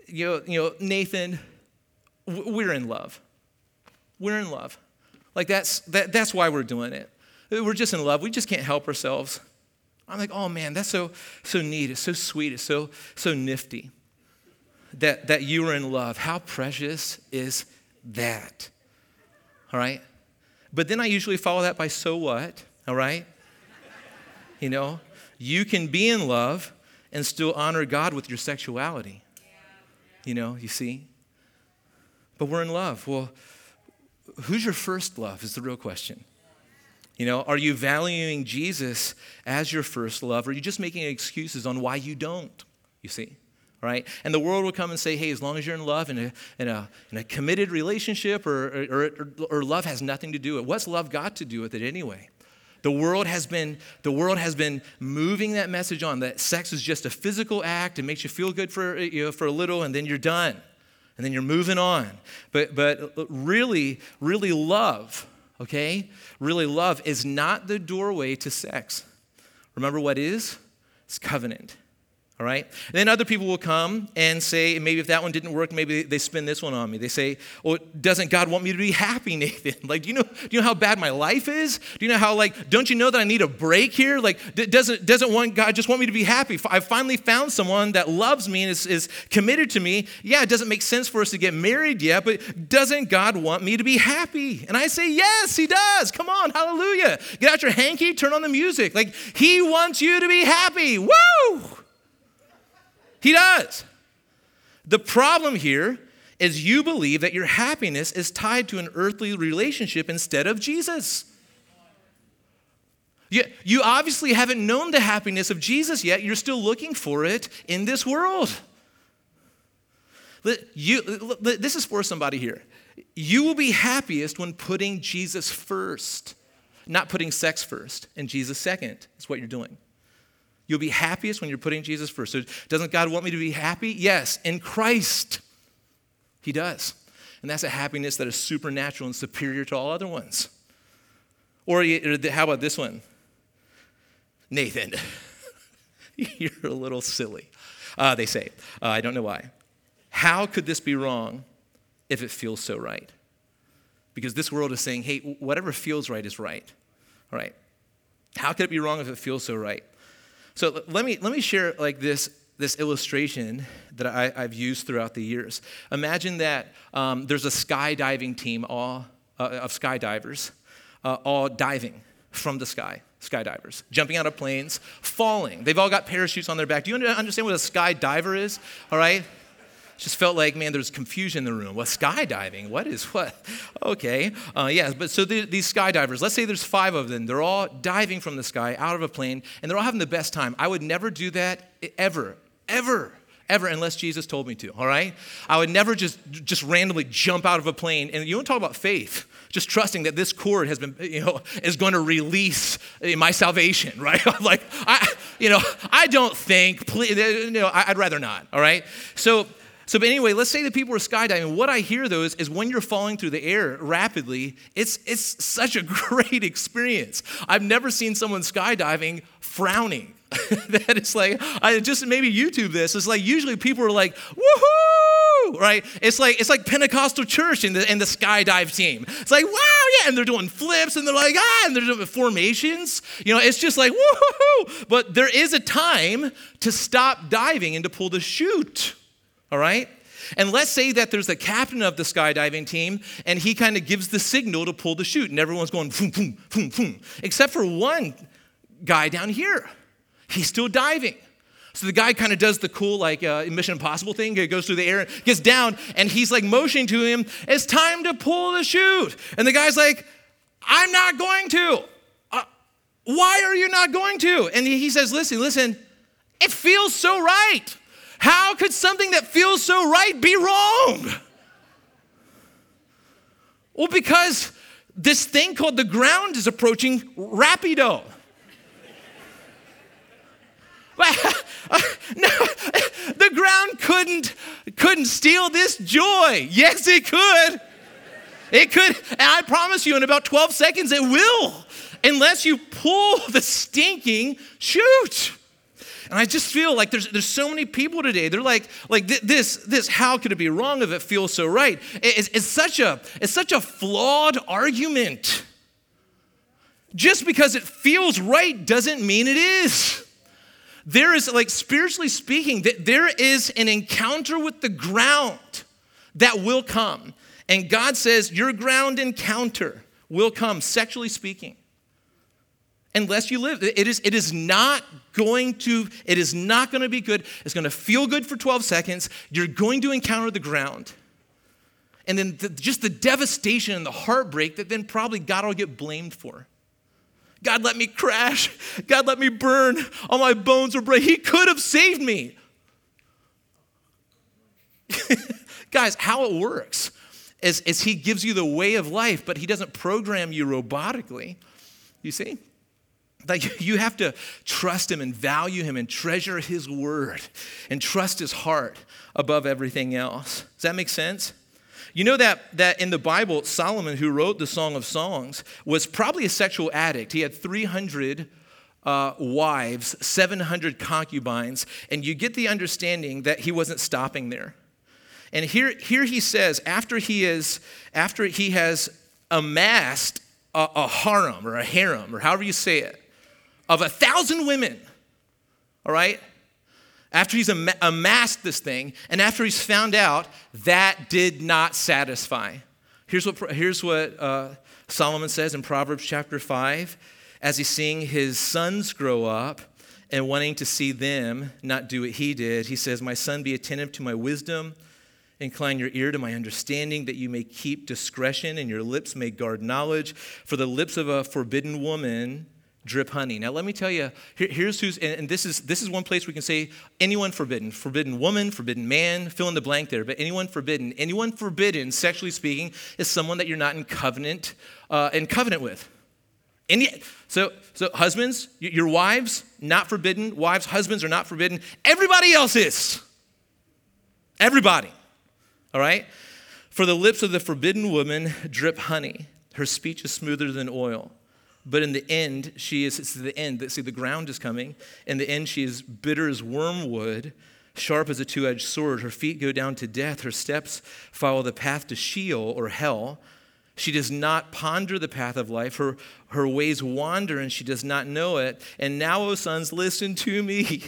Nathan, we're in love. We're in love. Like that's why we're doing it. We're just in love. We just can't help ourselves. I'm like, oh man, that's so neat. It's so sweet. It's so nifty. that you are in love. How precious is that? All right? But then I usually follow that by so what? All right? You know, you can be in love and still honor God with your sexuality. You know, you see? But we're in love. Well, who's your first love is the real question. You know, are you valuing Jesus as your first love? Or are you just making excuses on why you don't? You see? Right? And the world will come and say, hey, as long as you're in love in a committed relationship or love has nothing to do with it. What's love got to do with it anyway? The world has been moving that message on that sex is just a physical act. It makes you feel good for a little, and then you're done. And then you're moving on. But really, really love, okay? Really love is not the doorway to sex. Remember what is? It's covenant. All right? And then other people will come and say, and maybe if that one didn't work, maybe they spin this one on me. They say, well, doesn't God want me to be happy, Nathan? Like, do you know how bad my life is? Do you know how, like, don't you know that I need a break here? Like, doesn't God just want me to be happy? I finally found someone that loves me and is committed to me. Yeah, it doesn't make sense for us to get married yet, but doesn't God want me to be happy? And I say, yes, he does. Come on, hallelujah. Get out your hanky, turn on the music. Like, he wants you to be happy. Woo! He does. The problem here is you believe that your happiness is tied to an earthly relationship instead of Jesus. You obviously haven't known the happiness of Jesus yet. You're still looking for it in this world. This is for somebody here. You will be happiest when putting Jesus first, not putting sex first and Jesus second is what you're doing. You'll be happiest when you're putting Jesus first. So doesn't God want me to be happy? Yes, in Christ. He does. And that's a happiness that is supernatural and superior to all other ones. Or how about this one? Nathan, you're a little silly. They say, I don't know why. How could this be wrong if it feels so right? Because this world is saying, hey, whatever feels right is right. All right. How could it be wrong if it feels so right? So let me share like this illustration that I've used throughout the years. Imagine that there's a skydiving team of skydivers, all diving from the sky. Skydivers jumping out of planes, falling. They've all got parachutes on their back. Do you understand what a skydiver is? All right. Just felt like, man, there's confusion in the room. Well, skydiving, what is what? Okay, yeah, but so these skydivers, let's say there's 5 of them. They're all diving from the sky out of a plane, and they're all having the best time. I would never do that ever, unless Jesus told me to, all right? I would never just randomly jump out of a plane. And you want to talk about faith, just trusting that this cord has been, is going to release my salvation, right? Like, I don't think, please, I'd rather not, all right? So but anyway, let's say that people are skydiving. What I hear, though, is when you're falling through the air rapidly, it's such a great experience. I've never seen someone skydiving frowning. That is like, I just maybe YouTube this. It's like usually people are like, woohoo, right? It's like Pentecostal church and the skydive team. It's like, wow, yeah, and they're doing flips and they're like, and they're doing formations. It's just like, woohoo. But there is a time to stop diving and to pull the chute. All right? And let's say that there's the captain of the skydiving team, and he kind of gives the signal to pull the chute, and everyone's going, boom, boom, boom, boom, except for one guy down here. He's still diving. So the guy kind of does the cool, like, Mission Impossible thing. He goes through the air and gets down, and he's, like, motioning to him, it's time to pull the chute. And the guy's like, I'm not going to. Why are you not going to? And he says, listen, it feels so right. How could something that feels so right be wrong? Well, because this thing called the ground is approaching rapido. No, the ground couldn't steal this joy. Yes, it could. It could, and I promise you in about 12 seconds it will, unless you pull the stinking chute. And I just feel like there's so many people today. They're like this. How could it be wrong if it feels so right? It's such a flawed argument. Just because it feels right doesn't mean it is. There is, like, spiritually speaking, there is an encounter with the ground that will come. And God says your ground encounter will come, sexually speaking, unless you live. It is not going to be good. It's going to feel good for 12 seconds. You're going to encounter the ground. And then just the devastation and the heartbreak that then probably God will get blamed for. God let me crash. God let me burn. All my bones were breaking. He could have saved me. Guys, how it works is he gives you the way of life, but he doesn't program you robotically. You see? Like, you have to trust him and value him and treasure his word and trust his heart above everything else. Does that make sense? You know that in the Bible, Solomon, who wrote the Song of Songs, was probably a sexual addict. He had 300 wives, 700 concubines, and you get the understanding that he wasn't stopping there. And here he says, after he has amassed a harem or a harem or however you say it, of 1,000 women, all right? After he's amassed this thing, and after he's found out that did not satisfy. Here's what Solomon says in Proverbs chapter 5, as he's seeing his sons grow up and wanting to see them not do what he did. He says, "My son, be attentive to my wisdom. Incline your ear to my understanding, that you may keep discretion, and your lips may guard knowledge. For the lips of a forbidden woman drip honey." Now, let me tell you, here's who's, and this is one place we can say anyone forbidden woman, forbidden man, fill in the blank there, but anyone forbidden, sexually speaking, is someone that you're not in covenant with. So husbands, your wives, not forbidden. Wives, husbands are not forbidden. Everybody else is. Everybody. All right? "For the lips of the forbidden woman drip honey. Her speech is smoother than oil. But in the end, the ground is coming. In the end, she is bitter as wormwood, sharp as a two-edged sword. Her feet go down to death. Her steps follow the path to Sheol or hell. She does not ponder the path of life. Her ways wander, and she does not know it. And now, O sons, listen to me,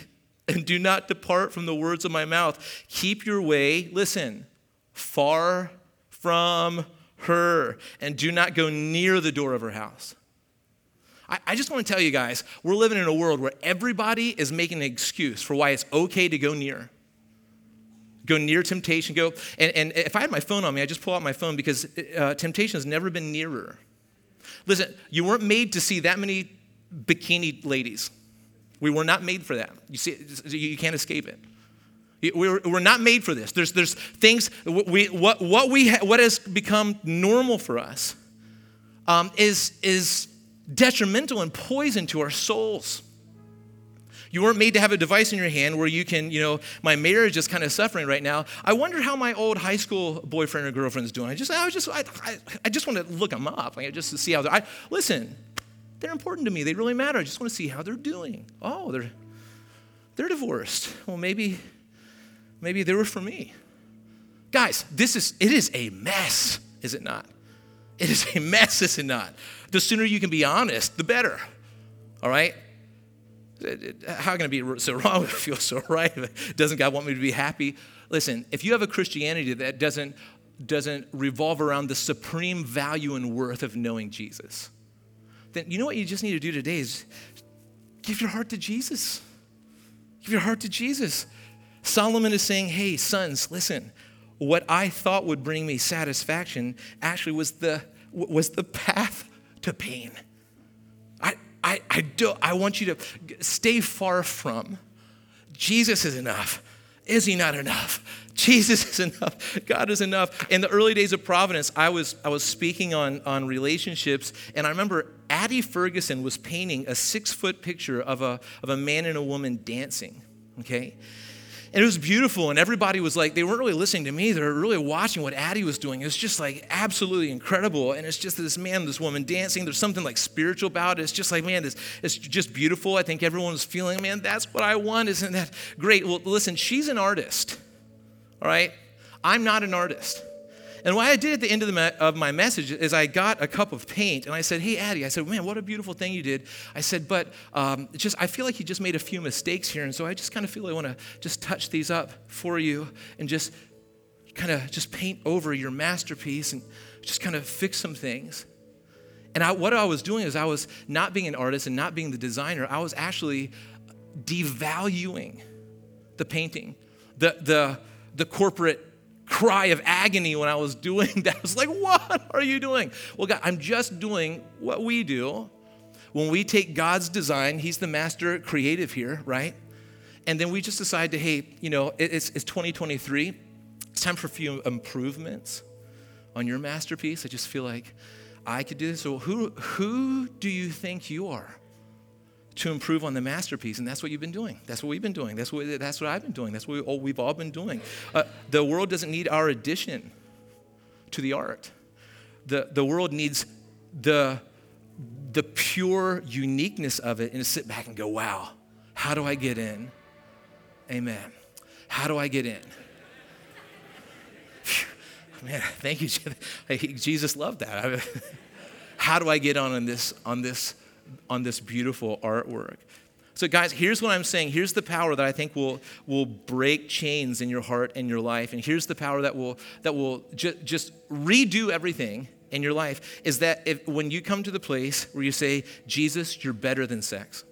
and do not depart from the words of my mouth. Keep your way," listen, "far from her, and do not go near the door of her house." I just want to tell you guys, we're living in a world where everybody is making an excuse for why it's okay to go near. Go near temptation. And if I had my phone on me, I'd just pull out my phone, because temptation has never been nearer. Listen, you weren't made to see that many bikini ladies. We were not made for that. You see, you can't escape it. We're not made for this. There's things, what has become normal for us is detrimental and poison to our souls. You weren't made to have a device in your hand where you can, my marriage is kind of suffering right now. I wonder how my old high school boyfriend or girlfriend's doing. I just want to look them up. Like, just to see how they're. Listen, they're important to me. They really matter. I just want to see how they're doing. Oh, they're divorced. Well, maybe they were for me. Guys, it is a mess, is it not? It is a mess, is it not? The sooner you can be honest, the better. All right? How can it be so wrong if it feels so right? Doesn't God want me to be happy? Listen, if you have a Christianity that doesn't revolve around the supreme value and worth of knowing Jesus, then you know what you just need to do today is give your heart to Jesus. Give your heart to Jesus. Solomon is saying, "Hey, sons, listen. What I thought would bring me satisfaction actually was the path to pain. I want you to stay far from. Jesus is enough. Is he not enough? Jesus is enough. God is enough." In the early days of Providence, I was speaking on relationships, and I remember Addie Ferguson was painting a 6-foot picture of a man and a woman dancing. Okay. And it was beautiful, and everybody was like, they weren't really listening to me. They were really watching what Addie was doing. It was just like absolutely incredible. And it's just this man and this woman dancing. There's something like spiritual about it. It's just like, man, it's just beautiful. I think everyone was feeling, man, that's what I want. Isn't that great? Well, listen, she's an artist, all right? I'm not an artist. And what I did at the end of my message is I got a cup of paint, and I said, hey, Addie, I said, man, what a beautiful thing you did. I said, but I feel like you just made a few mistakes here, and so I just kind of feel I want to just touch these up for you and just kind of just paint over your masterpiece and just kind of fix some things. And what I was doing is I was not being an artist and not being the designer. I was actually devaluing the painting, the corporate cry of agony when I was doing that. I was like, what are you doing? Well, God, I'm just doing what we do. When we take God's design, he's the master creative here, right? And then we just decide to, hey, you know, it's 2023. It's time for a few improvements on your masterpiece. I just feel like I could do this. So who do you think you are to improve on the masterpiece? And that's what you've been doing. That's what we've been doing. That's what I've been doing. That's what we've all been doing. The world doesn't need our addition to the art. The world needs the pure uniqueness of it, and to sit back and go, wow, how do I get in? Amen. How do I get in? Man, thank you. Jesus loved that. I mean, how do I get on this beautiful artwork? So guys, here's what I'm saying. Here's the power that I think will break chains in your heart and your life. And here's the power that will just redo everything in your life, is that when you come to the place where you say, Jesus, you're better than sex.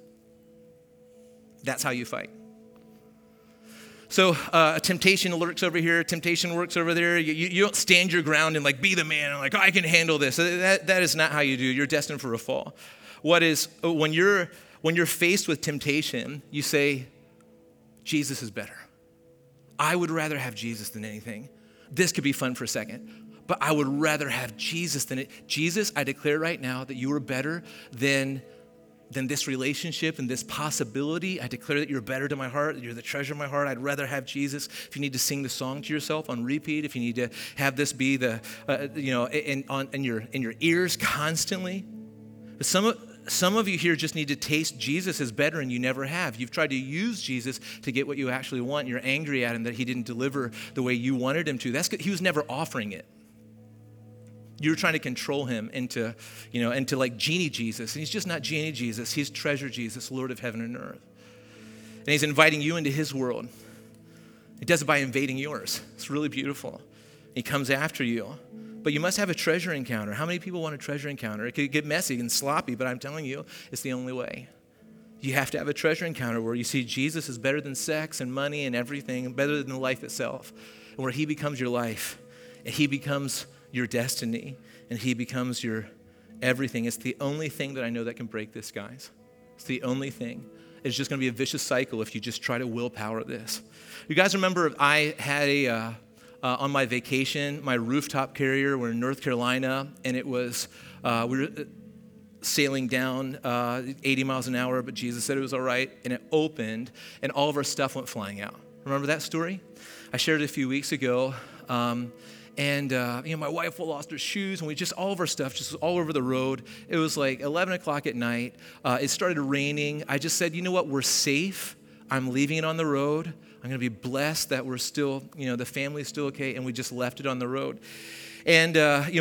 That's how you fight. So temptation lurks over here, temptation works over there. You don't stand your ground and like be the man and like, oh, I can handle this. That is not how you do. You're destined for a fall. What is when you're faced with temptation, you say, Jesus is better. I would rather have Jesus than anything. This could be fun for a second, but I would rather have Jesus than it. Jesus, I declare right now that you are better than this relationship and this possibility. I declare that you're better to my heart, that you're the treasure of my heart. I'd rather have Jesus. If you need to sing the song to yourself on repeat, if you need to have this be the, in your ears constantly. But some of you here just need to taste Jesus as better, and you never have. You've tried to use Jesus to get what you actually want. You're angry at him that he didn't deliver the way you wanted him to. That's good. He was never offering it. You're trying to control him into like genie Jesus. And he's just not genie Jesus. He's treasure Jesus, Lord of heaven and earth. And he's inviting you into his world. He does it by invading yours. It's really beautiful. He comes after you. But you must have a treasure encounter. How many people want a treasure encounter? It could get messy and sloppy, but I'm telling you, it's the only way. You have to have a treasure encounter where you see Jesus is better than sex and money and everything, and better than life itself, and where he becomes your life, and he becomes your destiny, and he becomes your everything. It's the only thing that I know that can break this, guys. It's the only thing. It's just going to be a vicious cycle if you just try to willpower this. You guys remember I had on my vacation, my rooftop carrier. We're in North Carolina, and it was, we were sailing down 80 miles an hour, but Jesus said it was all right, and it opened, and all of our stuff went flying out. Remember that story? I shared it a few weeks ago. My wife lost her shoes, and all of our stuff just was all over the road. It was like 11 o'clock at night. It started raining. I just said, you know what? We're safe. I'm leaving it on the road. I'm going to be blessed that we're still, the family's still okay. And we just left it on the road. And,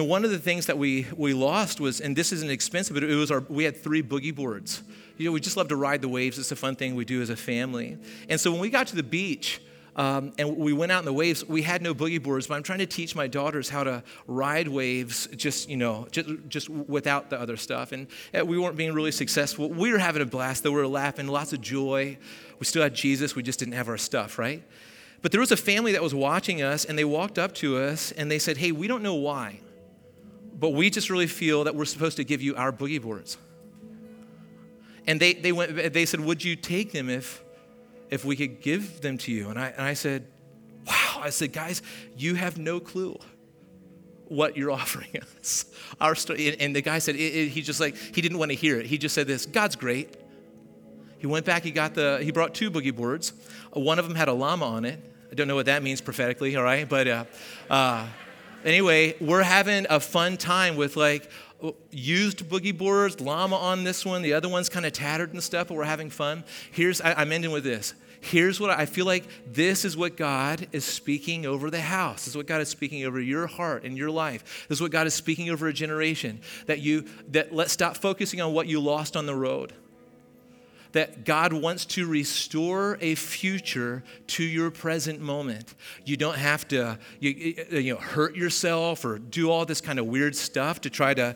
one of the things that we lost was, and this isn't expensive, but it was we had 3 boogie boards. We just love to ride the waves. It's a fun thing we do as a family. And so when we got to the beach, and we went out in the waves. We had no boogie boards, but I'm trying to teach my daughters how to ride waves just without the other stuff. And we weren't being really successful. We were having a blast, though. We were laughing, lots of joy. We still had Jesus. We just didn't have our stuff, right? But there was a family that was watching us, and they walked up to us, and they said, hey, we don't know why, but we just really feel that we're supposed to give you our boogie boards. And they said, would you take them if we could give them to you? And I said, wow. I said, guys, you have no clue what you're offering us. Our story. And the guy said, he didn't want to hear it. He just said this, God's great. He went back, he brought 2 boogie boards. One of them had a llama on it. I don't know what that means prophetically, all right? But anyway, we're having a fun time with like used boogie boards, llama on this one. The other one's kind of tattered and stuff, but we're having fun. I'm ending with this. here's what I feel like this is what God is speaking over the house. This is what God is speaking over your heart and your life. This is what God is speaking over a generation. That let's stop focusing on what you lost on the road. That God wants to restore a future to your present moment. You don't have to hurt yourself or do all this kind of weird stuff to try to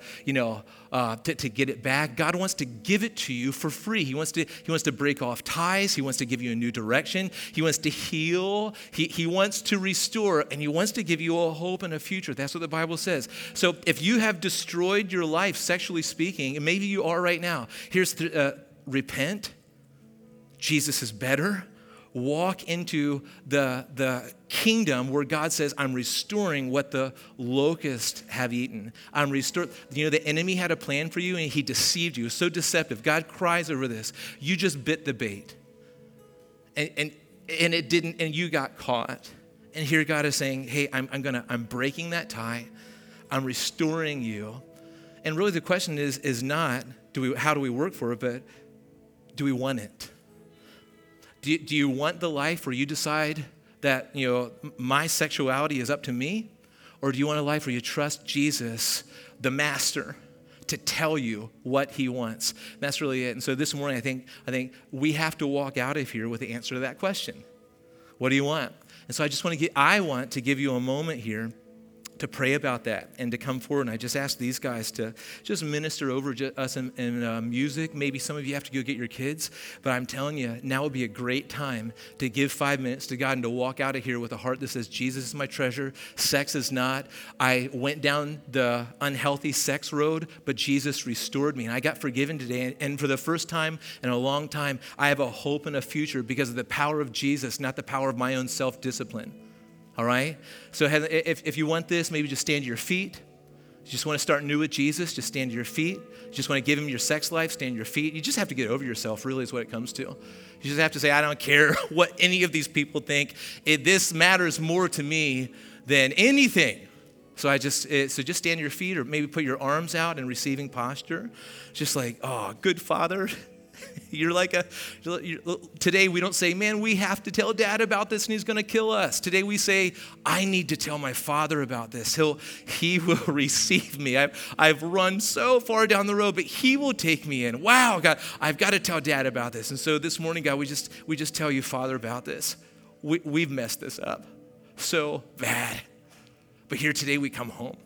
to get it back. God wants to give it to you for free. He wants to break off ties. He wants to give you a new direction. He wants to heal. He wants to restore, and he wants to give you a hope and a future. That's what the Bible says. So if you have destroyed your life sexually speaking, and maybe you are right now, here's repent. Jesus is better. Walk into the kingdom where God says, I'm restoring what the locusts have eaten. I'm restoring. The enemy had a plan for you and he deceived you. It was so deceptive. God cries over this. You just bit the bait. And it didn't, and you got caught. And here God is saying, hey, I'm breaking that tie. I'm restoring you. And really the question is not how do we work for it, but do we want it? Do you want the life where you decide that, my sexuality is up to me? Or do you want a life where you trust Jesus, the master, to tell you what he wants? And that's really it. And so this morning, I think we have to walk out of here with the answer to that question. What do you want? And so I want to give you a moment here to pray about that and to come forward. And I just asked these guys to just minister over us in music. Maybe some of you have to go get your kids, but I'm telling you, now would be a great time to give 5 minutes to God and to walk out of here with a heart that says, Jesus is my treasure. Sex is not. I went down the unhealthy sex road, but Jesus restored me. And I got forgiven today. And for the first time in a long time, I have a hope and a future because of the power of Jesus, not the power of my own self-discipline. All right? So if you want this, maybe just stand to your feet. You just want to start new with Jesus, just stand to your feet. You just want to give him your sex life, stand to your feet. You just have to get over yourself, really, is what it comes to. You just have to say, I don't care what any of these people think. This matters more to me than anything. So just stand to your feet or maybe put your arms out in receiving posture. Just like, oh, good Father. Today we don't say, man, we have to tell Dad about this and he's going to kill us. Today we say, I need to tell my Father about this. He will receive me. I've run so far down the road, but he will take me in. Wow, God, I've got to tell Dad about this. And so this morning, God, we just tell you, Father, about this. We've messed this up so bad. But here today we come home.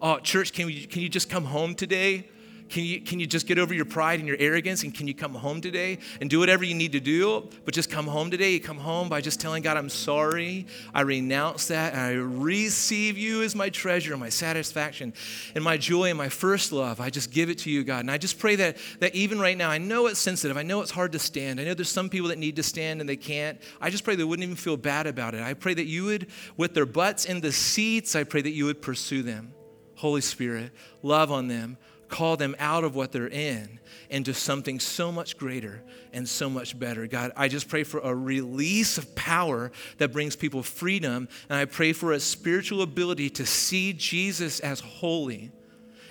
Oh, church, can you just come home today? Can you just get over your pride and your arrogance, and can you come home today and do whatever you need to do, but just come home today? You come home by just telling God, I'm sorry, I renounce that, and I receive you as my treasure, my satisfaction, and my joy, and my first love. I just give it to you, God. And I just pray that even right now, I know it's sensitive, I know it's hard to stand, I know there's some people that need to stand and they can't. I just pray they wouldn't even feel bad about it. I pray that you would, with their butts in the seats, I pray that you would pursue them. Holy Spirit, love on them. Call them out of what they're in into something so much greater and so much better. God, I just pray for a release of power that brings people freedom, and I pray for a spiritual ability to see Jesus as holy,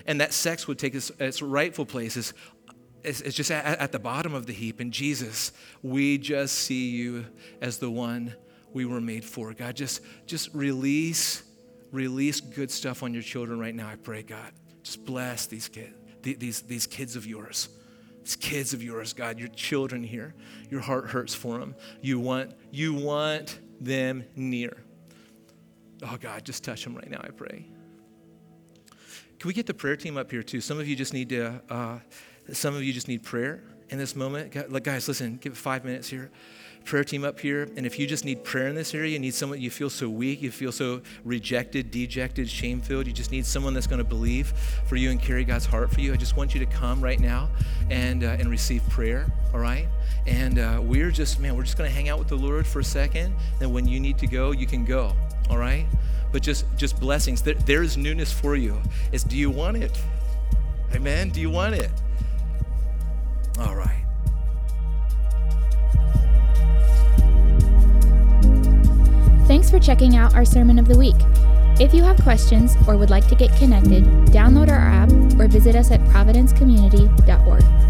and that sex would take its rightful place. It's just at the bottom of the heap. And Jesus, we just see you as the one we were made for. God, just release good stuff on your children right now, I pray, God. Just bless these kids, these kids of yours. These kids of yours, God, your children here. Your heart hurts for them. You want them near. Oh, God, just touch them right now, I pray. Can we get the prayer team up here too? Some of you just need need prayer in this moment. Guys, listen, give it 5 minutes here. Prayer team up here. And if you just need prayer in this area, you need someone, you feel so weak, you feel so rejected, dejected, shame-filled, you just need someone that's going to believe for you and carry God's heart for you. I just want you to come right now and receive prayer, all right? And we're just going to hang out with the Lord for a second. And when you need to go, you can go, all right? But just blessings. There is newness for you. It's, do you want it? Amen? Do you want it? All right. Thanks for checking out our Sermon of the Week. If you have questions or would like to get connected, download our app or visit us at providencecommunity.org.